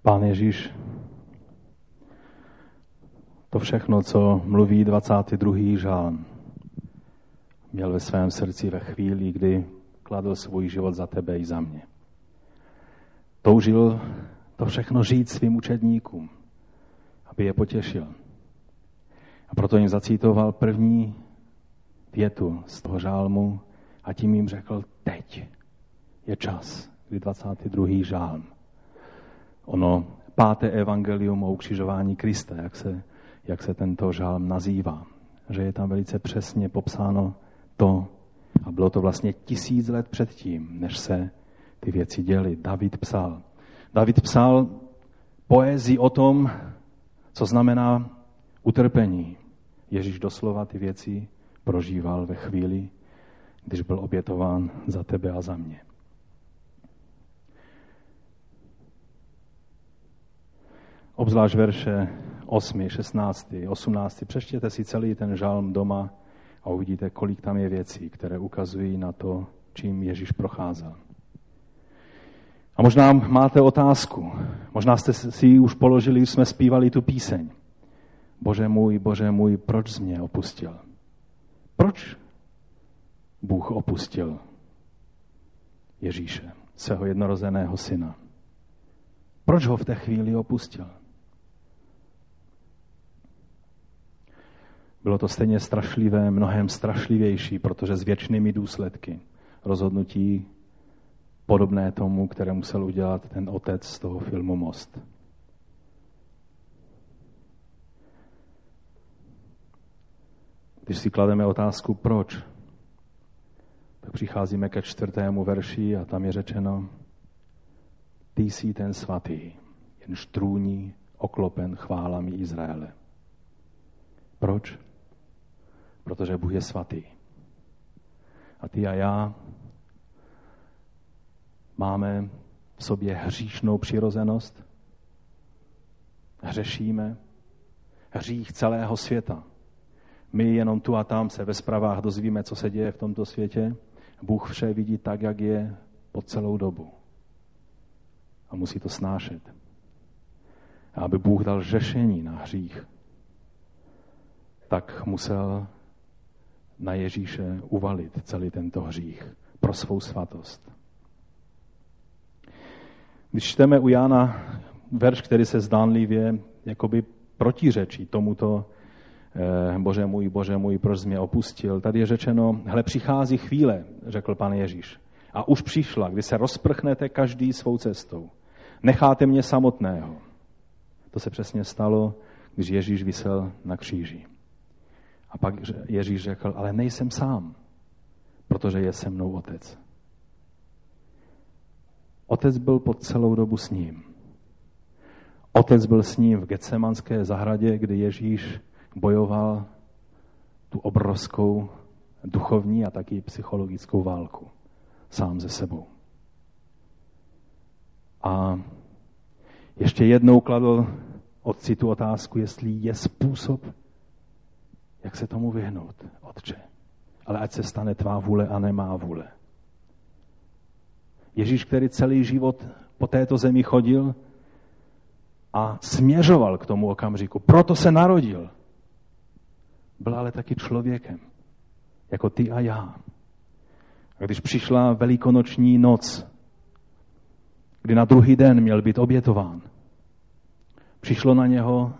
Pán Ježíš, to všechno, co mluví dvacátý druhý žálm, měl ve svém srdci ve chvíli, kdy kladl svůj život za tebe i za mě. Toužil to všechno říct svým učedníkům, aby je potěšil. A proto jim zacitoval první větu z toho žálmu a tím jim řekl, teď je čas, kdy dvacátý druhý žálm. Ono páté evangelium o ukřižování Krista, jak se, jak se tento žálm nazývá. Že je tam velice přesně popsáno to, a bylo to vlastně tisíc let předtím, než se ty věci děly. David psal. David psal poezii o tom, co znamená utrpení. Ježíš doslova ty věci prožíval ve chvíli, když byl obětován za tebe a za mě. Obzvlášť verše osm, šestnáct, osmnáct. Přečtěte si celý ten žalm doma a uvidíte, kolik tam je věcí, které ukazují na to, čím Ježíš procházel. A možná máte otázku. Možná jste si ji už položili, když jsme zpívali tu píseň. Bože můj, Bože můj, proč jsi mě opustil? Proč Bůh opustil Ježíše, svého jednorozeného syna? Proč ho v té chvíli opustil? Bylo to stejně strašlivé, mnohem strašlivější, protože s věčnými důsledky rozhodnutí podobné tomu, které musel udělat ten otec z toho filmu Most. Když si klademe otázku, proč, tak přicházíme ke čtvrtému verši a tam je řečeno, ty jsi ten svatý, jenž trůní oklopen chválami Izraele. Proč? Protože Bůh je svatý. A ty a já máme v sobě hříšnou přirozenost, hřešíme, hřích celého světa. My jenom tu a tam se ve zprávách dozvíme, co se děje v tomto světě. Bůh vše vidí tak, jak je po celou dobu. A musí to snášet. A aby Bůh dal řešení na hřích, tak musel na Ježíše uvalit celý tento hřích pro svou svatost. Když čteme u Jána verš, který se zdánlivě jakoby protiřečí tomuto Bože můj, Bože můj, proč jsi mě opustil? Tady je řečeno, hle, přichází chvíle, řekl Pán Ježíš. A už přišla, kdy se rozprchnete každý svou cestou. Necháte mě samotného. To se přesně stalo, když Ježíš visel na kříži. A pak Ježíš řekl, ale nejsem sám, protože je se mnou otec. Otec byl po celou dobu s ním. Otec byl s ním v Getsemanské zahradě, kde Ježíš bojoval tu obrovskou duchovní a taky psychologickou válku sám ze sebou. A ještě jednou kladl otci tu otázku, jestli je způsob, jak se tomu vyhnout, otče. Ale ať se stane tvá vůle a nemá vůle. Ježíš, který celý život po této zemi chodil a směřoval k tomu okamžiku, proto se narodil, byl ale taky člověkem, jako ty a já. A když přišla velikonoční noc, kdy na druhý den měl být obětován, přišlo na něho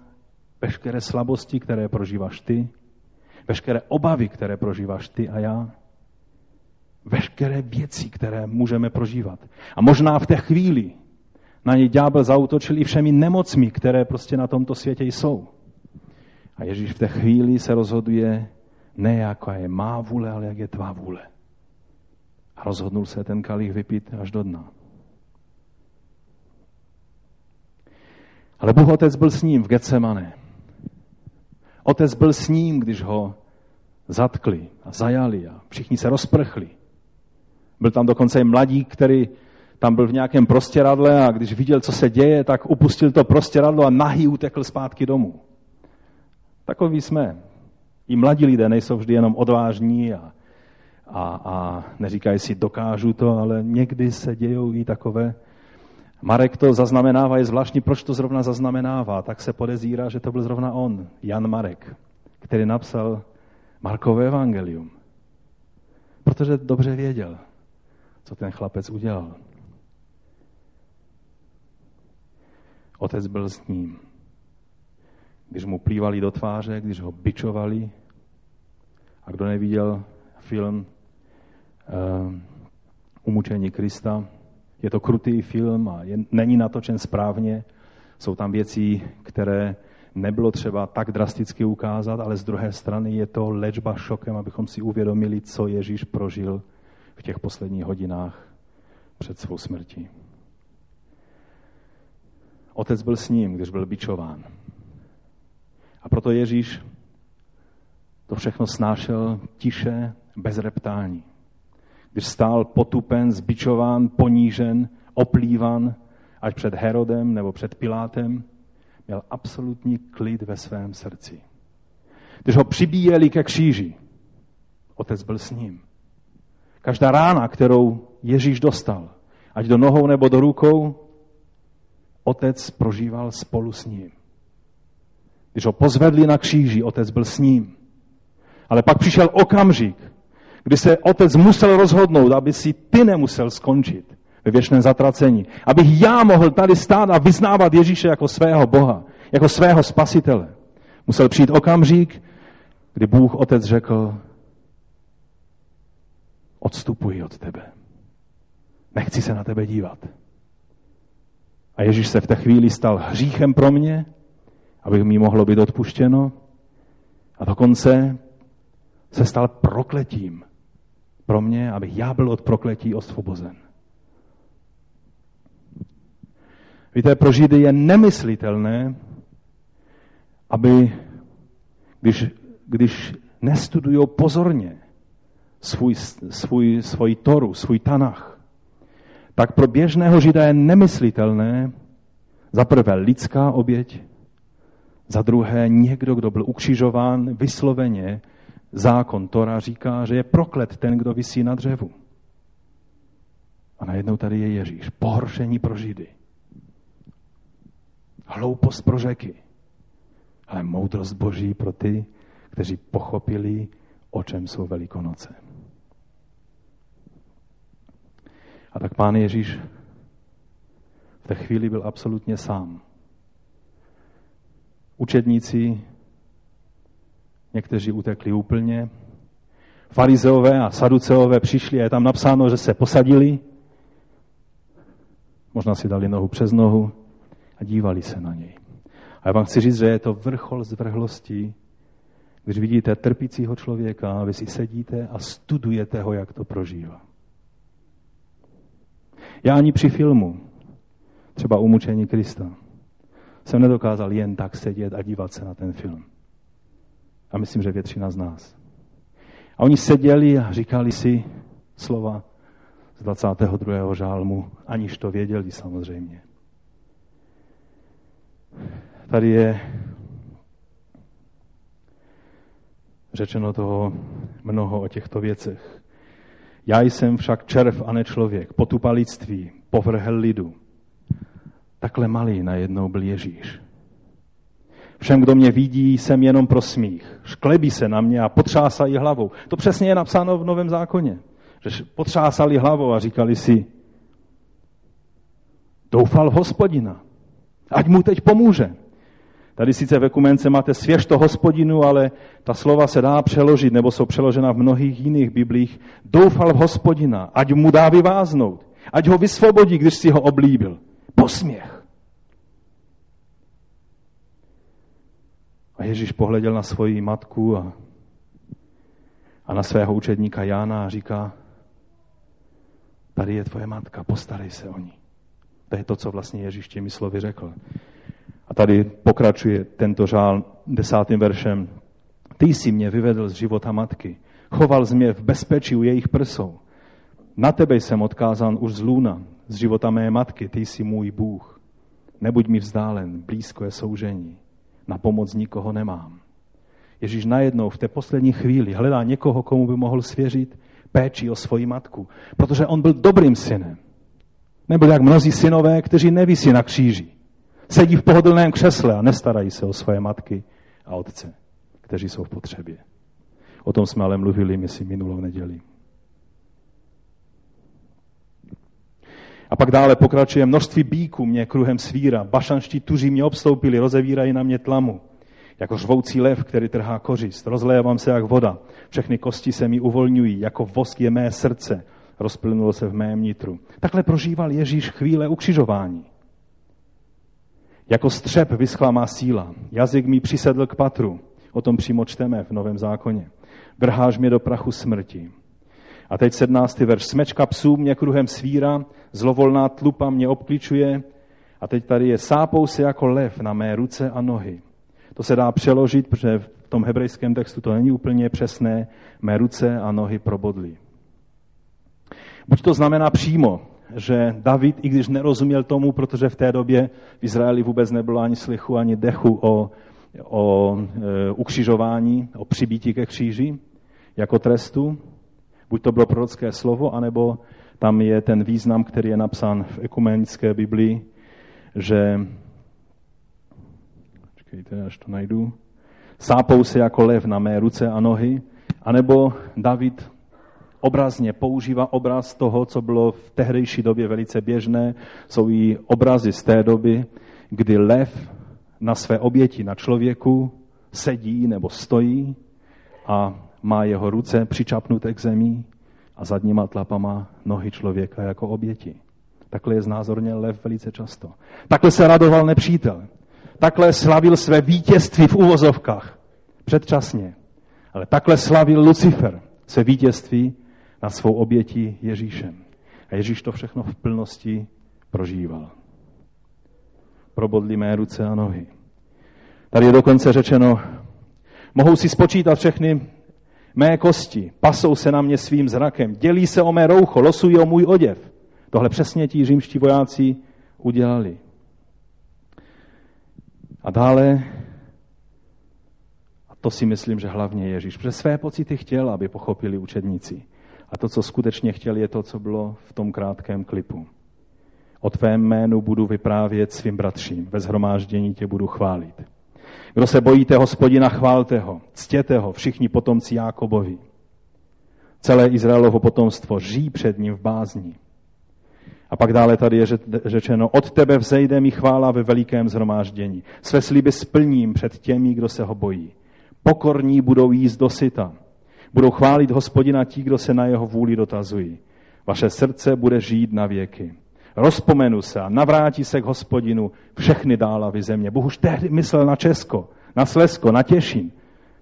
veškeré slabosti, které prožíváš ty, veškeré obavy, které prožíváš ty a já, veškeré věci, které můžeme prožívat. A možná v té chvíli na něj ďábel zaútočil i všemi nemocmi, které prostě na tomto světě jsou. A Ježíš v té chvíli se rozhoduje, ne jaká je má vůle, ale jak je tvá vůle. A rozhodnul se ten kalich vypít až do dna. Ale Bůh otec byl s ním v Getsemane. Otec byl s ním, když ho zatkli a zajali a všichni se rozprchli. Byl tam dokonce i mladík, který tam byl v nějakém prostěradle a když viděl, co se děje, tak upustil to prostěradlo a nahý utekl zpátky domů. Takoví jsme. I mladí lidé nejsou vždy jenom odvážní a, a, a neříkají si, dokážu to, ale někdy se dějou i takové Marek to zaznamenává, je zvláštní, proč to zrovna zaznamenává. Tak se podezírá, že to byl zrovna on, Jan Marek, který napsal Markovo evangelium. Protože dobře věděl, co ten chlapec udělal. Otec byl s ním. Když mu plývali do tváře, když ho bičovali. A kdo neviděl film um, Umučení Krista, je to krutý film a je, není natočen správně. Jsou tam věci, které nebylo třeba tak drasticky ukázat, ale z druhé strany je to léčba šokem, abychom si uvědomili, co Ježíš prožil v těch posledních hodinách před svou smrtí. Otec byl s ním, když byl bičován. A proto Ježíš to všechno snášel tiše, bez reptání. Když stál potupen, zbičován, ponížen, oplývan, až před Herodem nebo před Pilátem, měl absolutní klid ve svém srdci. Když ho přibíjeli ke kříži, otec byl s ním. Každá rána, kterou Ježíš dostal, ať do nohou nebo do rukou, otec prožíval spolu s ním. Když ho pozvedli na kříži, otec byl s ním. Ale pak přišel okamžik, kdy se otec musel rozhodnout, aby si ty nemusel skončit ve věčném zatracení. Abych já mohl tady stát a vyznávat Ježíše jako svého Boha, jako svého spasitele. Musel přijít okamžik, kdy Bůh otec řekl, odstupuji od tebe. Nechci se na tebe dívat. A Ježíš se v té chvíli stal hříchem pro mě, aby mi mohlo být odpuštěno. A dokonce se stal prokletím pro mě, abych já byl od prokletí osvobozen. Víte, pro Židy je nemyslitelné, aby, když, když nestudují pozorně svůj, svůj, svůj Toru, svůj Tanach, tak pro běžného Žida je nemyslitelné za prvé lidská oběť, za druhé někdo, kdo byl ukřižován vysloveně. Zákon Tora říká, že je proklet ten, kdo visí na dřevu. A najednou tady je Ježíš. Pohoršení pro Židy. Hloupost pro Řeky. Ale moudrost Boží pro ty, kteří pochopili, o čem jsou Velikonoce. A tak Pán Ježíš v té chvíli byl absolutně sám. Učedníci někteří utekli úplně. Farizeové a saduceové přišli a je tam napsáno, že se posadili. Možná si dali nohu přes nohu a dívali se na něj. A já vám chci říct, že je to vrchol zvrhlosti, když vidíte trpícího člověka a vy si sedíte a studujete ho, jak to prožívá. Já ani při filmu, třeba Umučení Krista, jsem nedokázal jen tak sedět a dívat se na ten film. A myslím, že většina z nás. A oni seděli a říkali si slova z dvacátého druhého žálmu, aniž to věděli samozřejmě. Tady je řečeno toho mnoho o těchto věcech. Já jsem však červ a ne člověk, potupa lidství, povrhel lidu. Takhle malý najednou byl Ježíš. Všem, kdo mě vidí, jsem jenom pro smích. Šklebí se na mě a potřásají hlavou. To přesně je napsáno v Novém zákoně. Že potřásali hlavou a říkali si, doufal v Hospodina, ať mu teď pomůže. Tady sice v ekumence máte svěř to Hospodinu, ale ta slova se dá přeložit, nebo jsou přeložena v mnohých jiných biblích. Doufal v Hospodina, ať mu dá vyváznout, ať ho vysvobodí, když si ho oblíbil. Posměch. A Ježíš pohleděl na svoji matku a, a na svého učedníka Jána a říká, tady je tvoje matka, postarej se o ní. To je to, co vlastně Ježíš těmi slovy řekl. A tady pokračuje tento žálm desátým veršem. Ty jsi mě vyvedl z života matky, choval jsi mě v bezpečí u jejich prsou. Na tebe jsem odkázán už z lůna, z života mé matky, ty jsi můj Bůh. Nebuď mi vzdálen, blízko je soužení. Na pomoc nikoho nemám. Ježíš najednou v té poslední chvíli hledá někoho, komu by mohl svěřit péči o svoji matku, protože on byl dobrým synem. Nebo jak mnozí synové, kteří nevisí na kříži. Sedí v pohodlném křesle a nestarají se o své matky a otce, kteří jsou v potřebě. O tom jsme ale mluvili, myslím, minulou neděli. A pak dále pokračuje: množství bíků mě kruhem svíra, bašanští tuří mě obstoupili, rozevírají na mě tlamu. Jako žvoucí lev, který trhá kořist, rozlévám se jak voda, všechny kosti se mi uvolňují, jako vosk je mé srdce, rozplynulo se v mém nitru. Takhle prožíval Ježíš chvíle ukřižování. Jako střep vyschla má síla, jazyk mi přisedl k patru, o tom přímo čteme v Novém zákoně. Vrháš mě do prachu smrti. A teď sedmnáctý verš. Smečka psů mě kruhem svíra, zlovolná tlupa mě obklíčuje. A teď tady je: sápou se jako lev na mé ruce a nohy. To se dá přeložit, protože v tom hebrejském textu to není úplně přesné. Mé ruce a nohy probodly. Buď to znamená přímo, že David, i když nerozuměl tomu, protože v té době v Izraeli vůbec nebylo ani slychu, ani dechu o, o e, ukřižování, o přibítí ke kříži jako trestu, buď to bylo prorocké slovo, anebo tam je ten význam, který je napsán v ekumenické Biblii, že, počkejte, až to najdu, sápou se jako lev na mé ruce a nohy, anebo David obrazně používá obraz toho, co bylo v tehdejší době velice běžné, jsou i obrazy z té doby, kdy lev na své oběti na člověku sedí nebo stojí a má jeho ruce přičapnuté k zemi a zadníma tlapama nohy člověka jako oběti. Takhle je znázorněn lev velice často. Takhle se radoval nepřítel. Takhle slavil své vítězství v uvozovkách. Předčasně. Ale takhle slavil Lucifer své vítězství na svou oběti Ježíšem. A Ježíš to všechno v plnosti prožíval. Probodly mé ruce a nohy. Tady je dokonce řečeno: mohou si spočítat všechny mé kosti, pasou se na mě svým zrakem, dělí se o mé roucho, losují o můj oděv. Tohle přesně ti římští vojáci udělali. A dále, a to si myslím, že hlavně Ježíš, protože své pocity chtěl, aby pochopili učedníci. A to, co skutečně chtěl, je to, co bylo v tom krátkém klipu. O tvém jménu budu vyprávět svým bratřím, ve shromáždění tě budu chválit. Kdo se bojíte Hospodina, chválte ho, ctěte ho, všichni potomci Jákobovi. Celé Izraelovo potomstvo žijí před ním v bázni. A pak dále tady je řečeno: od tebe vzejde mi chvála ve velikém shromáždění. Své sliby splním před těmi, kdo se ho bojí. Pokorní budou jíst dosyta. Budou chválit Hospodina ti, kdo se na jeho vůli dotazují. Vaše srdce bude žít na věky. Rozpomenu se a navrátí se k Hospodinu všechny dálavy země. Bůh už tehdy myslel na Česko, na Slezsko, na Těšin.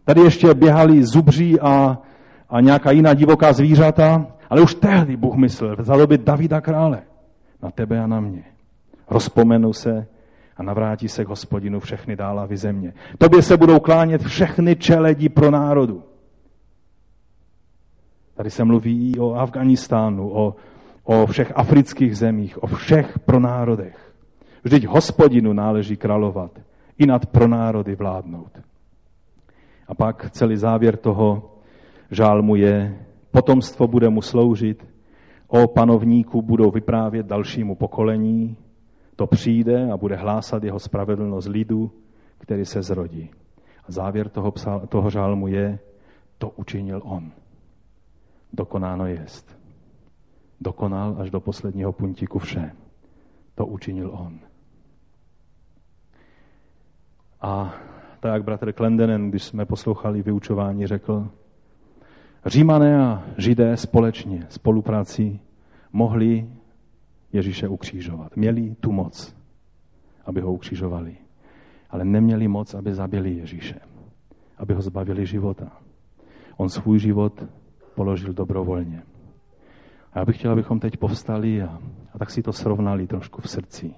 Tady ještě běhali zubří a, a nějaká jiná divoká zvířata, ale už tehdy Bůh myslel, za doby Davida krále, na tebe a na mě. Rozpomenu se a navrátí se k Hospodinu všechny dálavy země. Tobě se budou klánět všechny čeledi pro národu. Tady se mluví i o Afganistánu, o o všech afrických zemích, o všech pronárodech. Vždyť Hospodinu náleží královat, i nad pronárody vládnout. A pak celý závěr toho žálmu je: potomstvo bude mu sloužit, o panovníku budou vyprávět dalšímu pokolení, to přijde a bude hlásat jeho spravedlnost lidu, který se zrodí. A závěr toho, psal, toho žálmu je: to učinil on. Dokonáno jest. Dokonal až do posledního puntíku vše. To učinil on. A tak, jak bratr Klendenen, když jsme poslouchali vyučování, řekl: Římané a Židé společně, spoluprací, mohli Ježíše ukřižovat. Měli tu moc, aby ho ukřižovali. Ale neměli moc, aby zabili Ježíše. Aby ho zbavili života. On svůj život položil dobrovolně. A já bych chtěl, abychom teď povstali a, a tak si to srovnali trošku v srdci.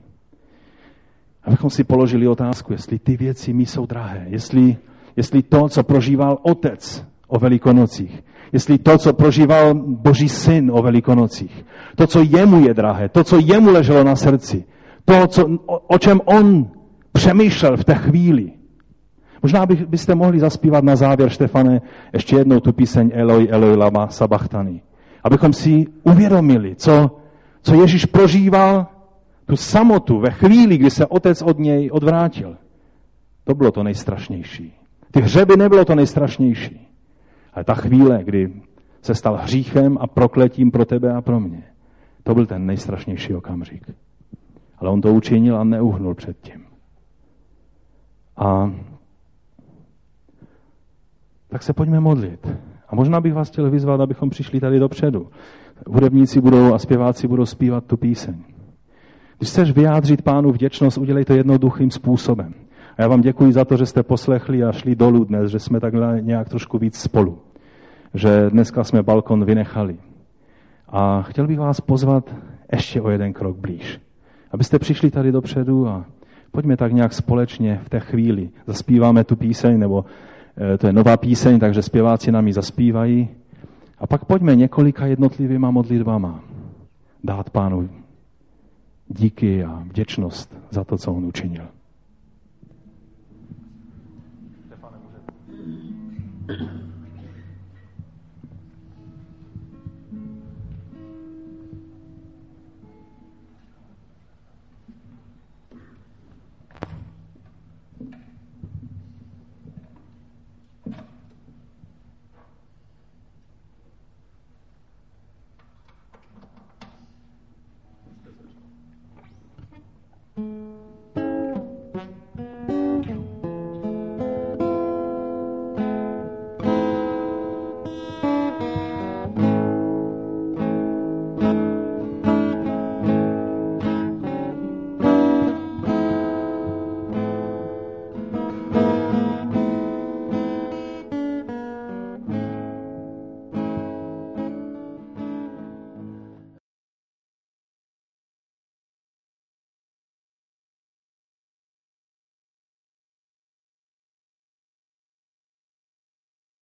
Abychom si položili otázku, jestli ty věci mi jsou drahé, jestli, jestli to, co prožíval Otec o Velikonocích, jestli to, co prožíval Boží Syn o Velikonocích, to, co jemu je drahé, to, co jemu leželo na srdci, to, co, o, o čem on přemýšlel v té chvíli. Možná bych, byste mohli zaspívat na závěr, Štefane, ještě jednou tu píseň Eloi, Eloi, lama sabachthani. Abychom si uvědomili, co, co Ježíš prožíval, tu samotu ve chvíli, kdy se otec od něj odvrátil. To bylo to nejstrašnější. Ty hřeby nebylo to nejstrašnější. Ale ta chvíle, kdy se stal hříchem a prokletím pro tebe a pro mě, to byl ten nejstrašnější okamžik. Ale on to učinil a neuhnul před tím. A tak se pojďme modlit. A možná bych vás chtěl vyzvat, abychom přišli tady dopředu. Hudebníci budou a zpěváci budou zpívat tu píseň. Když chceš vyjádřit Pánu vděčnost, udělej to jednoduchým způsobem. A já vám děkuji za to, že jste poslechli a šli dolů dnes, že jsme takhle nějak trošku víc spolu. Že dneska jsme balkon vynechali. A chtěl bych vás pozvat ještě o jeden krok blíž. Abyste přišli tady dopředu a pojďme tak nějak společně v té chvíli. Zaspíváme tu píseň, nebo to je nová píseň, takže zpěváci nám ji zaspívají. A pak pojďme několika jednotlivýma modlitbama dát Pánu díky a vděčnost za to, co on učinil.